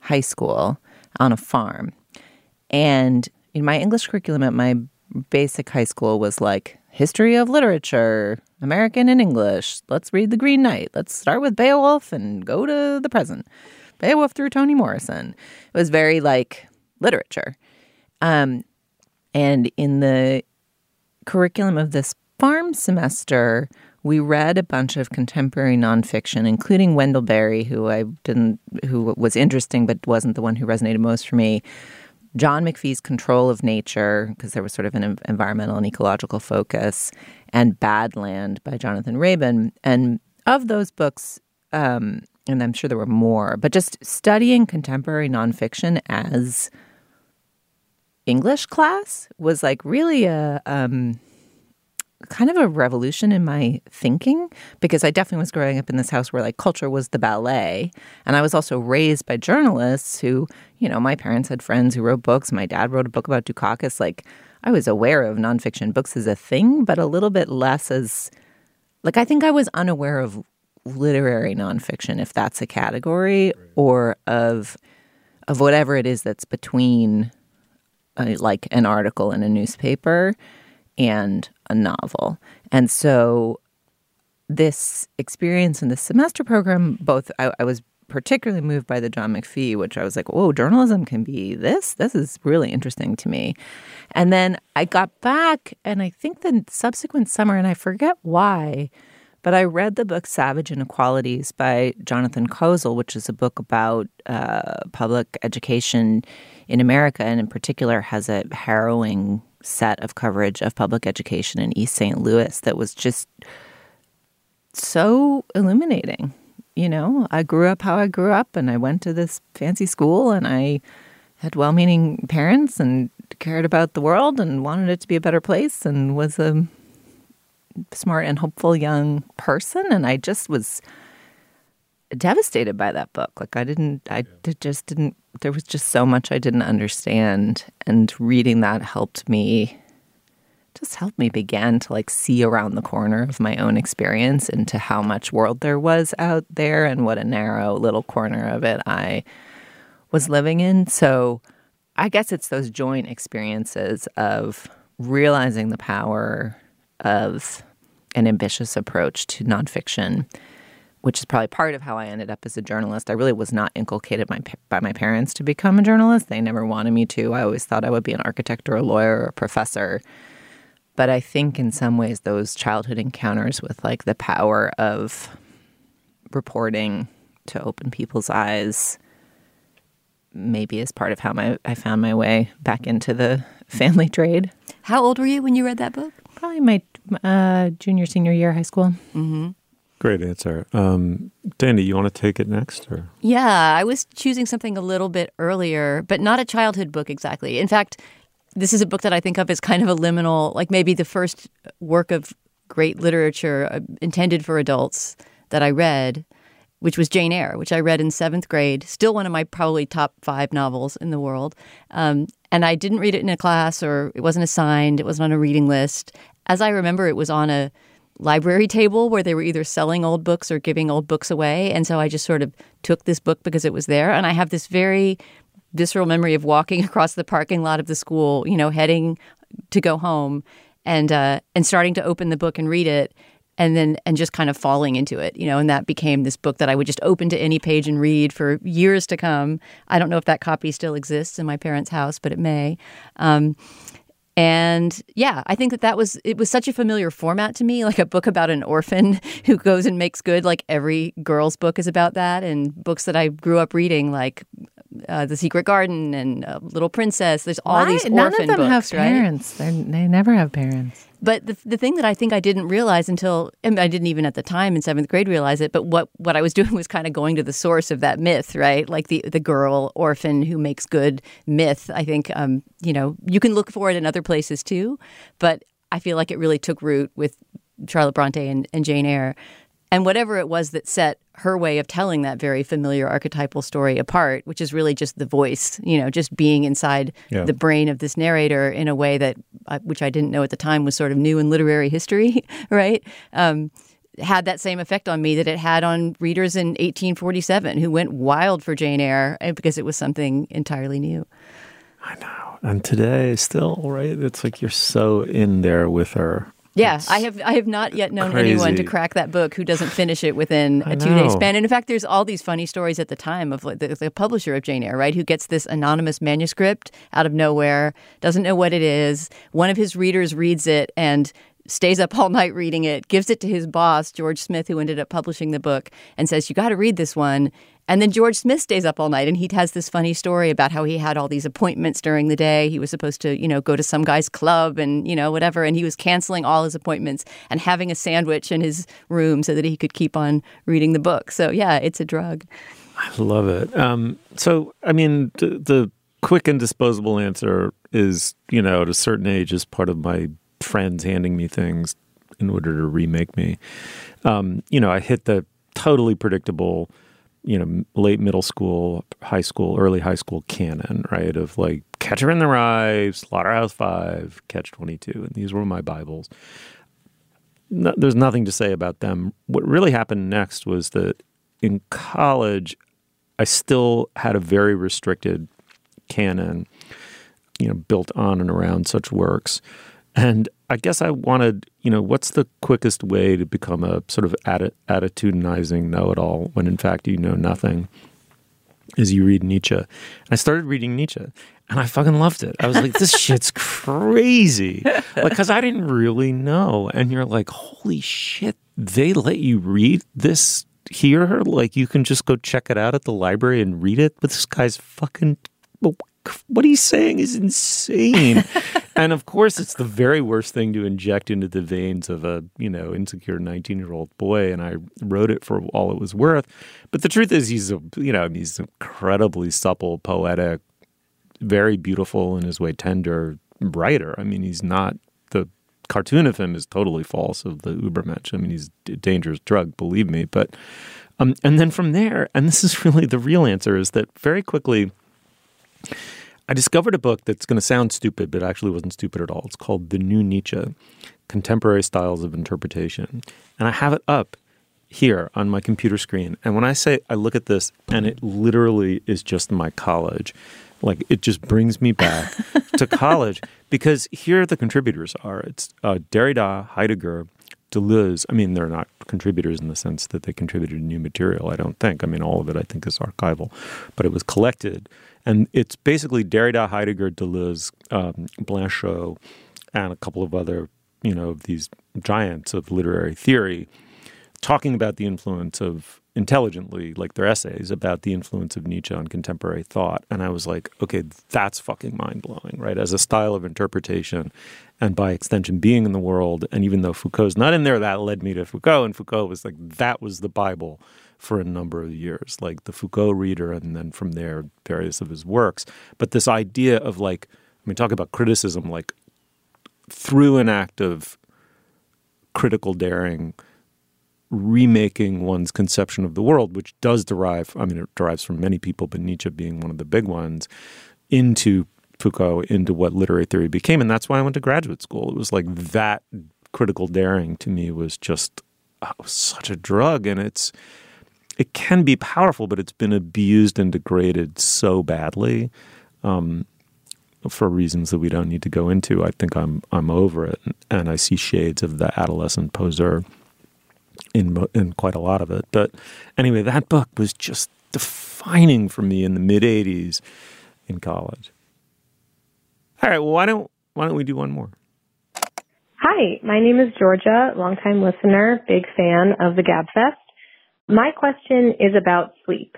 high school on a farm. And in my English curriculum at my basic high school was like history of literature, American and English. Let's read The Green Knight. Let's start with Beowulf and go to the present. Beowulf through Toni Morrison. It was very like literature. Um, and in the curriculum of this farm semester, we read a bunch of contemporary nonfiction, including Wendell Berry, who I didn't, who was interesting but wasn't the one who resonated most for me. John McPhee's Control of Nature, because there was sort of an environmental and ecological focus, and Badland by Jonathan Rabin. And of those books, um, and I'm sure there were more, but just studying contemporary nonfiction as English class was like really a um, kind of a revolution in my thinking, because I definitely was growing up in this house where like culture was the ballet. And I was also raised by journalists who, you know, my parents had friends who wrote books. My dad wrote a book about Dukakis. Like, I was aware of nonfiction books as a thing, but a little bit less as, like, I think I was unaware of literary nonfiction, if that's a category, or of of whatever it is that's between, a, like, an article in a newspaper and a novel. And so this experience in the semester program, both, I, I was particularly moved by the John McPhee, which I was like, whoa, journalism can be this? This is really interesting to me. And then I got back, and I think the subsequent summer, and I forget why, but I read the book Savage Inequalities by Jonathan Kozol, which is a book about uh, public education in America, and in particular has a harrowing set of coverage of public education in East Saint Louis that was just so illuminating. You know, I grew up how I grew up, and I went to this fancy school, and I had well-meaning parents and cared about the world and wanted it to be a better place and was a smart and hopeful young person. And I just was devastated by that book. Like, I didn't, I just didn't, there was just so much I didn't understand. And reading that helped me, just helped me begin to like see around the corner of my own experience into how much world there was out there and what a narrow little corner of it I was living in. So I guess it's those joint experiences of realizing the power of an ambitious approach to nonfiction, which is probably part of how I ended up as a journalist. I really was not inculcated my, by my parents to become a journalist. They never wanted me to. I always thought I would be an architect or a lawyer or a professor. But I think in some ways those childhood encounters with like the power of reporting to open people's eyes maybe is part of how my I found my way back into the family trade. How old were you when you read that book? Probably my uh, junior, senior year of high school. Mm-hmm. Great answer. Um, Dana, you want to take it next? Or? Yeah, I was choosing something a little bit earlier, but not a childhood book exactly. In fact, this is a book that I think of as kind of a liminal, like maybe the first work of great literature intended for adults that I read, which was Jane Eyre, which I read in seventh grade, still one of my probably top five novels in the world. Um, and I didn't read it in a class, or it wasn't assigned, it wasn't on a reading list. As I remember, it was on a library table where they were either selling old books or giving old books away. And so I just sort of took this book because it was there. And I have this very visceral memory of walking across the parking lot of the school, you know, heading to go home and uh, and starting to open the book and read it, and then and just kind of falling into it, you know, and that became this book that I would just open to any page and read for years to come. I don't know if that copy still exists in my parents' house, but it may. Um And yeah, I think that that was, it was such a familiar format to me, like a book about an orphan who goes and makes good, like every girl's book is about that. And books that I grew up reading, like uh, The Secret Garden and uh, Little Princess. There's all Why? these orphan books. None of them books, have right? parents. They're, they never have parents. But the the thing that I think I didn't realize until, I mean, I didn't even at the time in seventh grade realize it, but what, what I was doing was kind of going to the source of that myth, right? Like the, the girl orphan who makes good myth. I think, um, you know, you can look for it in other places too, but I feel like it really took root with Charlotte Bronte and, and Jane Eyre. And whatever it was that set her way of telling that very familiar archetypal story apart, which is really just the voice, you know, just being inside yeah. the brain of this narrator in a way that, which I didn't know at the time was sort of new in literary history, right, um, had that same effect on me that it had on readers in eighteen forty-seven who went wild for Jane Eyre because it was something entirely new. I know. And today still, right, it's like you're so in there with her. Yeah, it's I have I have not yet known crazy. anyone to crack that book who doesn't finish it within a two-day span. And in fact, there's all these funny stories at the time of like the, the publisher of Jane Eyre, right, who gets this anonymous manuscript out of nowhere, doesn't know what it is. One of his readers reads it and stays up all night reading it, gives it to his boss, George Smith, who ended up publishing the book, and says, you got to read this one. And then George Smith stays up all night, and he has this funny story about how he had all these appointments during the day. He was supposed to, you know, go to some guy's club and, you know, whatever. And he was canceling all his appointments and having a sandwich in his room so that he could keep on reading the book. So, yeah, it's a drug. I love it. Um, so, I mean, the, the quick and disposable answer is, you know, at a certain age is part of my friends handing me things in order to remake me. Um, you know, I hit the totally predictable you know, late middle school, high school, early high school canon, right, of like Catcher in the Rye, Slaughterhouse Five, Catch twenty-two, and these were my Bibles. No, there's nothing to say about them. What really happened next was that in college, I still had a very restricted canon, you know, built on and around such works. And I guess I wanted, you know, what's the quickest way to become a sort of atti- attitudinizing know-it-all when, in fact, you know nothing, is you read Nietzsche. And I started reading Nietzsche, and I fucking loved it. I was like, this shit's crazy. Like, because I didn't really know. And you're like, holy shit, they let you read this here? Like, you can just go check it out at the library and read it? But this guy's fucking... what he's saying is insane. And of course, it's the very worst thing to inject into the veins of a, you know, insecure nineteen-year-old boy. And I wrote it for all it was worth. But the truth is, he's a, you know, he's incredibly supple, poetic, very beautiful in his way, tender writer. I mean, he's not, the cartoon of him is totally false of the Ubermensch. I mean, he's a dangerous drug, believe me. But, um, and then from there, and this is really the real answer, is that very quickly, I discovered a book that's going to sound stupid, but actually wasn't stupid at all. It's called The New Nietzsche, Contemporary Styles of Interpretation. And I have it up here on my computer screen. And when I say I look at this, and it literally is just my college. Like, it just brings me back to college. Because here the contributors are. It's uh, Derrida, Heidegger, Deleuze. I mean, they're not contributors in the sense that they contributed new material, I don't think. I mean, all of it, I think, is archival. But it was collected. And it's basically Derrida, Heidegger, Deleuze, um, Blanchot, and a couple of other, you know, these giants of literary theory talking about the influence of, intelligently, like their essays, about the influence of Nietzsche on contemporary thought. And I was like, okay, that's fucking mind-blowing, right? As a style of interpretation and by extension being in the world. And even though Foucault's not in there, that led me to Foucault. And Foucault was like, that was the Bible for a number of years, like the Foucault reader, and then from there, various of his works. But this idea of like, I mean, talk about criticism, like through an act of critical daring, remaking one's conception of the world, which does derive, I mean, it derives from many people, but Nietzsche being one of the big ones, into Foucault, into what literary theory became. And that's why I went to graduate school. It was like that critical daring to me was just oh, was such a drug. And it's, it can be powerful, but it's been abused and degraded so badly um, for reasons that we don't need to go into. I think I'm I'm over it, and I see shades of the adolescent poser in in quite a lot of it. But anyway, that book was just defining for me in the mid eighties in college. All right, well, why don't why don't we do one more? Hi, my name is Georgia, longtime listener, big fan of the Gabfest. My question is about sleep.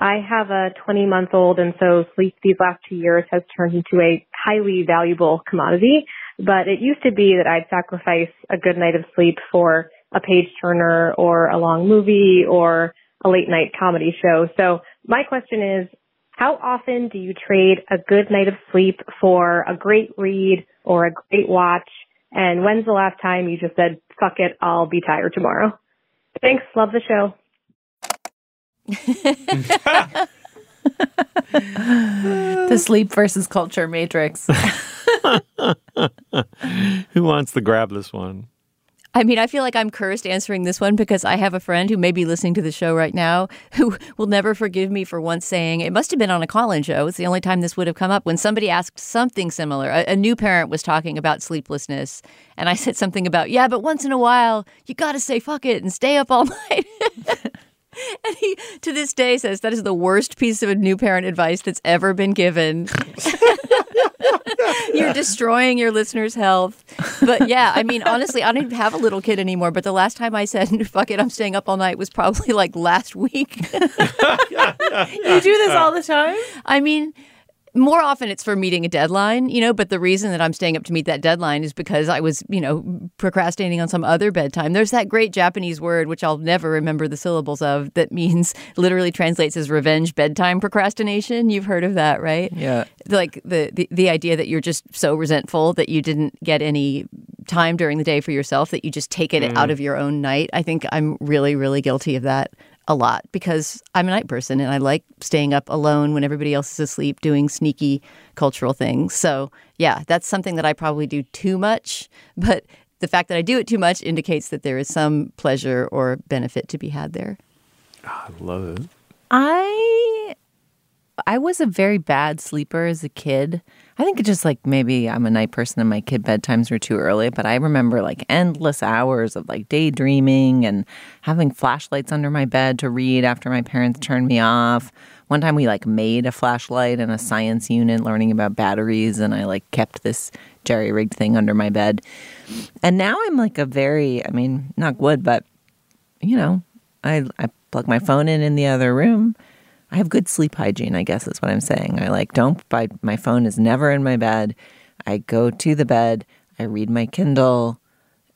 I have a twenty-month-old, and so sleep these last two years has turned into a highly valuable commodity. But it used to be that I'd sacrifice a good night of sleep for a page-turner or a long movie or a late-night comedy show. So my question is, how often do you trade a good night of sleep for a great read or a great watch? And when's the last time you just said, fuck it, I'll be tired tomorrow? Thanks. Love the show. The sleep versus culture matrix. Who wants to grab this one? I mean, I feel like I'm cursed answering this one because I have a friend who may be listening to the show right now who will never forgive me for once saying, it must have been on a call-in show, it's the only time this would have come up, when somebody asked something similar. A, a new parent was talking about sleeplessness, and I said something about, yeah, but once in a while, you gotta say fuck it and stay up all night. And he, to this day, says that is the worst piece of new parent advice that's ever been given. You're destroying your listeners' health. But yeah, I mean, honestly, I don't even have a little kid anymore. But the last time I said, fuck it, I'm staying up all night was probably like last week. You do this all the time? I mean, more often it's for meeting a deadline, you know, but the reason that I'm staying up to meet that deadline is because I was, you know, procrastinating on some other bedtime. There's that great Japanese word, which I'll never remember the syllables of, that means, literally translates as revenge bedtime procrastination. You've heard of that, right? Yeah. Like the, the, the idea that you're just so resentful that you didn't get any time during the day for yourself, that you just take it mm. out of your own night. I think I'm really, really guilty of that. A lot, because I'm a night person and I like staying up alone when everybody else is asleep doing sneaky cultural things. So, yeah, that's something that I probably do too much. But the fact that I do it too much indicates that there is some pleasure or benefit to be had there. I love it. I I was a very bad sleeper as a kid. I think it's just like maybe I'm a night person and my kid bedtimes were too early, but I remember like endless hours of like daydreaming and having flashlights under my bed to read after my parents turned me off. One time we like made a flashlight in a science unit learning about batteries, and I like kept this jerry-rigged thing under my bed. And now I'm like a very, I mean, knock wood, but you know, I, I plug my phone in in the other room. I have good sleep hygiene, I guess is what I'm saying. I like don't buy, my phone is never in my bed. I go to the bed, I read my Kindle,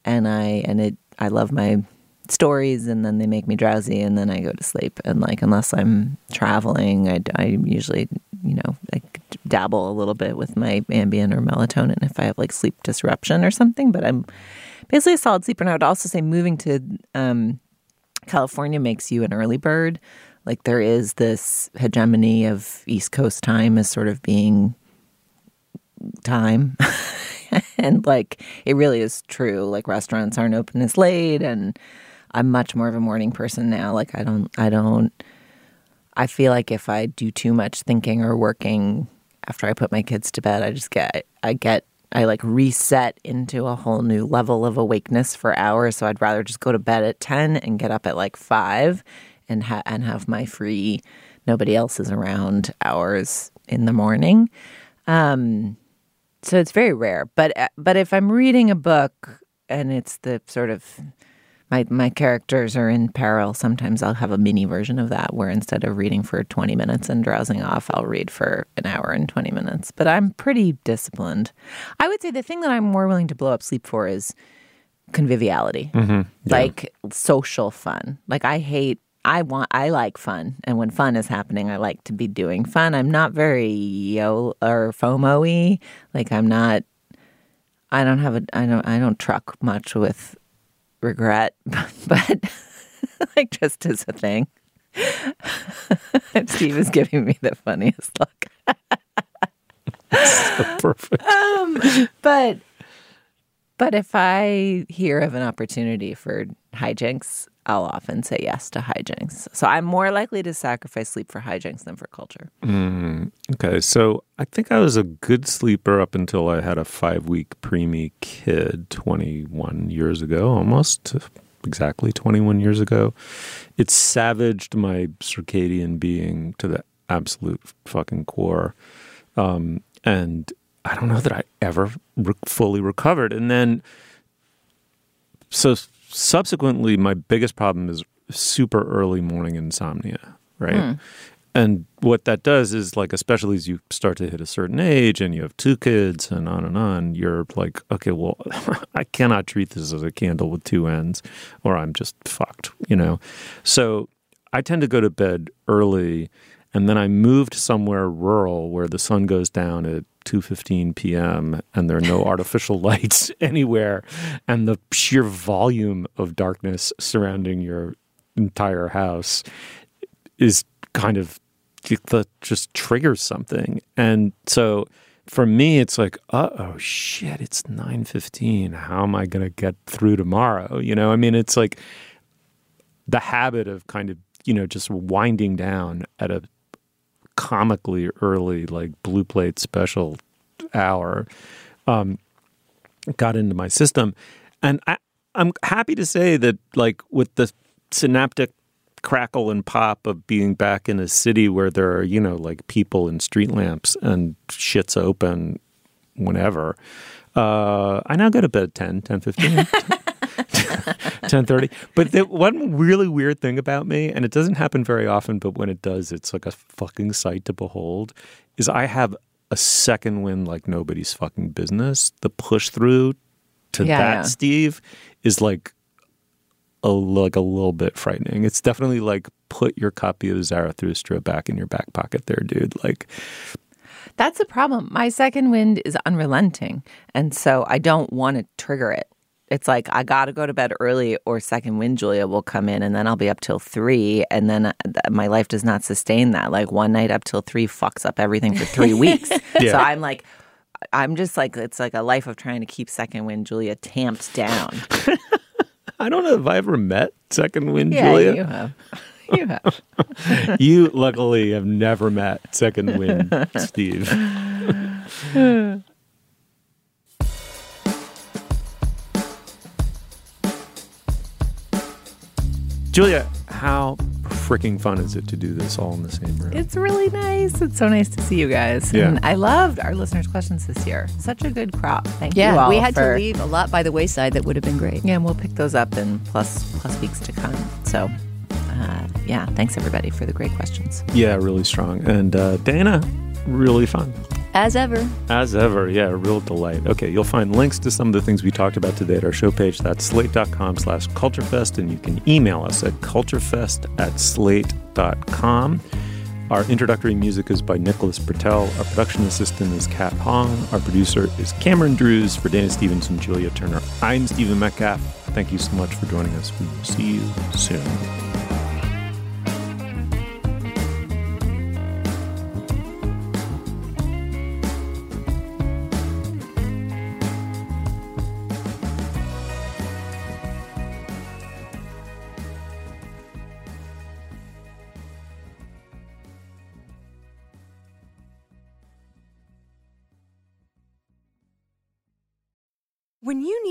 and I and it I love my stories, and then they make me drowsy, and then I go to sleep. And like unless I'm traveling, I, I usually, you know, I dabble a little bit with my Ambien or melatonin if I have like sleep disruption or something. But I'm basically a solid sleeper. And I would also say moving to um, California makes you an early bird. Like there is this hegemony of East Coast time as sort of being time. And like it really is true. Like restaurants aren't open as late, and I'm much more of a morning person now. Like I don't I don't I feel like if I do too much thinking or working after I put my kids to bed, I just get I get I like reset into a whole new level of awakeness for hours. So I'd rather just go to bed at ten and get up at like five. And, ha- and have my free, nobody else is around hours in the morning. Um, so it's very rare. But but if I'm reading a book and it's the sort of, my, my characters are in peril, sometimes I'll have a mini version of that where instead of reading for twenty minutes and drowsing off, I'll read for an hour and twenty minutes. But I'm pretty disciplined. I would say the thing that I'm more willing to blow up sleep for is conviviality. Mm-hmm. Yeah. Like social fun. Like I hate, I want. I like fun, and when fun is happening, I like to be doing fun. I'm not very yo or FOMO-y. Like I'm not. I don't have a. I don't. I don't truck much with regret, but like just as a thing. Steve is giving me the funniest look. So perfect. Um, but but if I hear of an opportunity for hijinks, I'll often say yes to hijinks. So I'm more likely to sacrifice sleep for hijinks than for culture. Mm, okay. So I think I was a good sleeper up until I had a five-week preemie kid twenty-one years ago, almost exactly twenty-one years ago. It savaged my circadian being to the absolute fucking core. Um, and I don't know that I ever re- fully recovered. And then, so... Subsequently, my biggest problem is super early morning insomnia, right? Mm. And what that does is, like, especially as you start to hit a certain age and you have two kids and on and on, you're like, okay, well, I cannot treat this as a candle with two ends or I'm just fucked, you know? So I tend to go to bed early, and then I moved somewhere rural where the sun goes down at two fifteen p.m. and there are no artificial lights anywhere, and the sheer volume of darkness surrounding your entire house is kind of just triggers something. And so for me, it's like, uh-oh, shit, it's nine fifteen. How am I going to get through tomorrow? You know, I mean, it's like the habit of kind of, you know, just winding down at a comically early, like, blue plate special hour um, got into my system. And I, I'm happy to say that, like, with the synaptic crackle and pop of being back in a city where there are, you know, like, people and street lamps and shit's open whenever, uh, I now go to bed at ten, ten fifteen. ten thirty. But the one really weird thing about me, and it doesn't happen very often, but when it does, it's like a fucking sight to behold, is I have a second wind like nobody's fucking business. The push through to yeah, that, yeah. Steve, is like a, like a little bit frightening. It's definitely like, put your copy of Zarathustra back in your back pocket there, dude. Like, that's the problem. My second wind is unrelenting. And so I don't want to trigger it. It's like, I got to go to bed early or second wind Julia will come in and then I'll be up till three. And then my life does not sustain that. Like, one night up till three fucks up everything for three weeks. Yeah. So I'm like, I'm just like, it's like a life of trying to keep second wind Julia tamped down. I don't know if I ever met second wind yeah, Julia. You have. You have. You luckily have never met second wind Steve. Julia, how freaking fun is it to do this all in the same room? It's really nice. It's so nice to see you guys. Yeah. And I loved our listeners' questions this year. Such a good crop. Thank yeah, you all. Yeah, we had for... to leave a lot by the wayside that would have been great. Yeah, and we'll pick those up in plus, plus weeks to come. So, uh, yeah, thanks everybody for the great questions. Yeah, really strong. And uh, Dana, really fun. As ever. As ever, yeah, real delight. Okay, you'll find links to some of the things we talked about today at our show page. That's slate.com slash culturefest, and you can email us at culturefest at slate.com. Our introductory music is by Nicholas Bertel. Our production assistant is Kat Hong. Our producer is Cameron Drews. For Dana Stevens and Julia Turner, I'm Stephen Metcalf. Thank you so much for joining us. We will see you soon. When you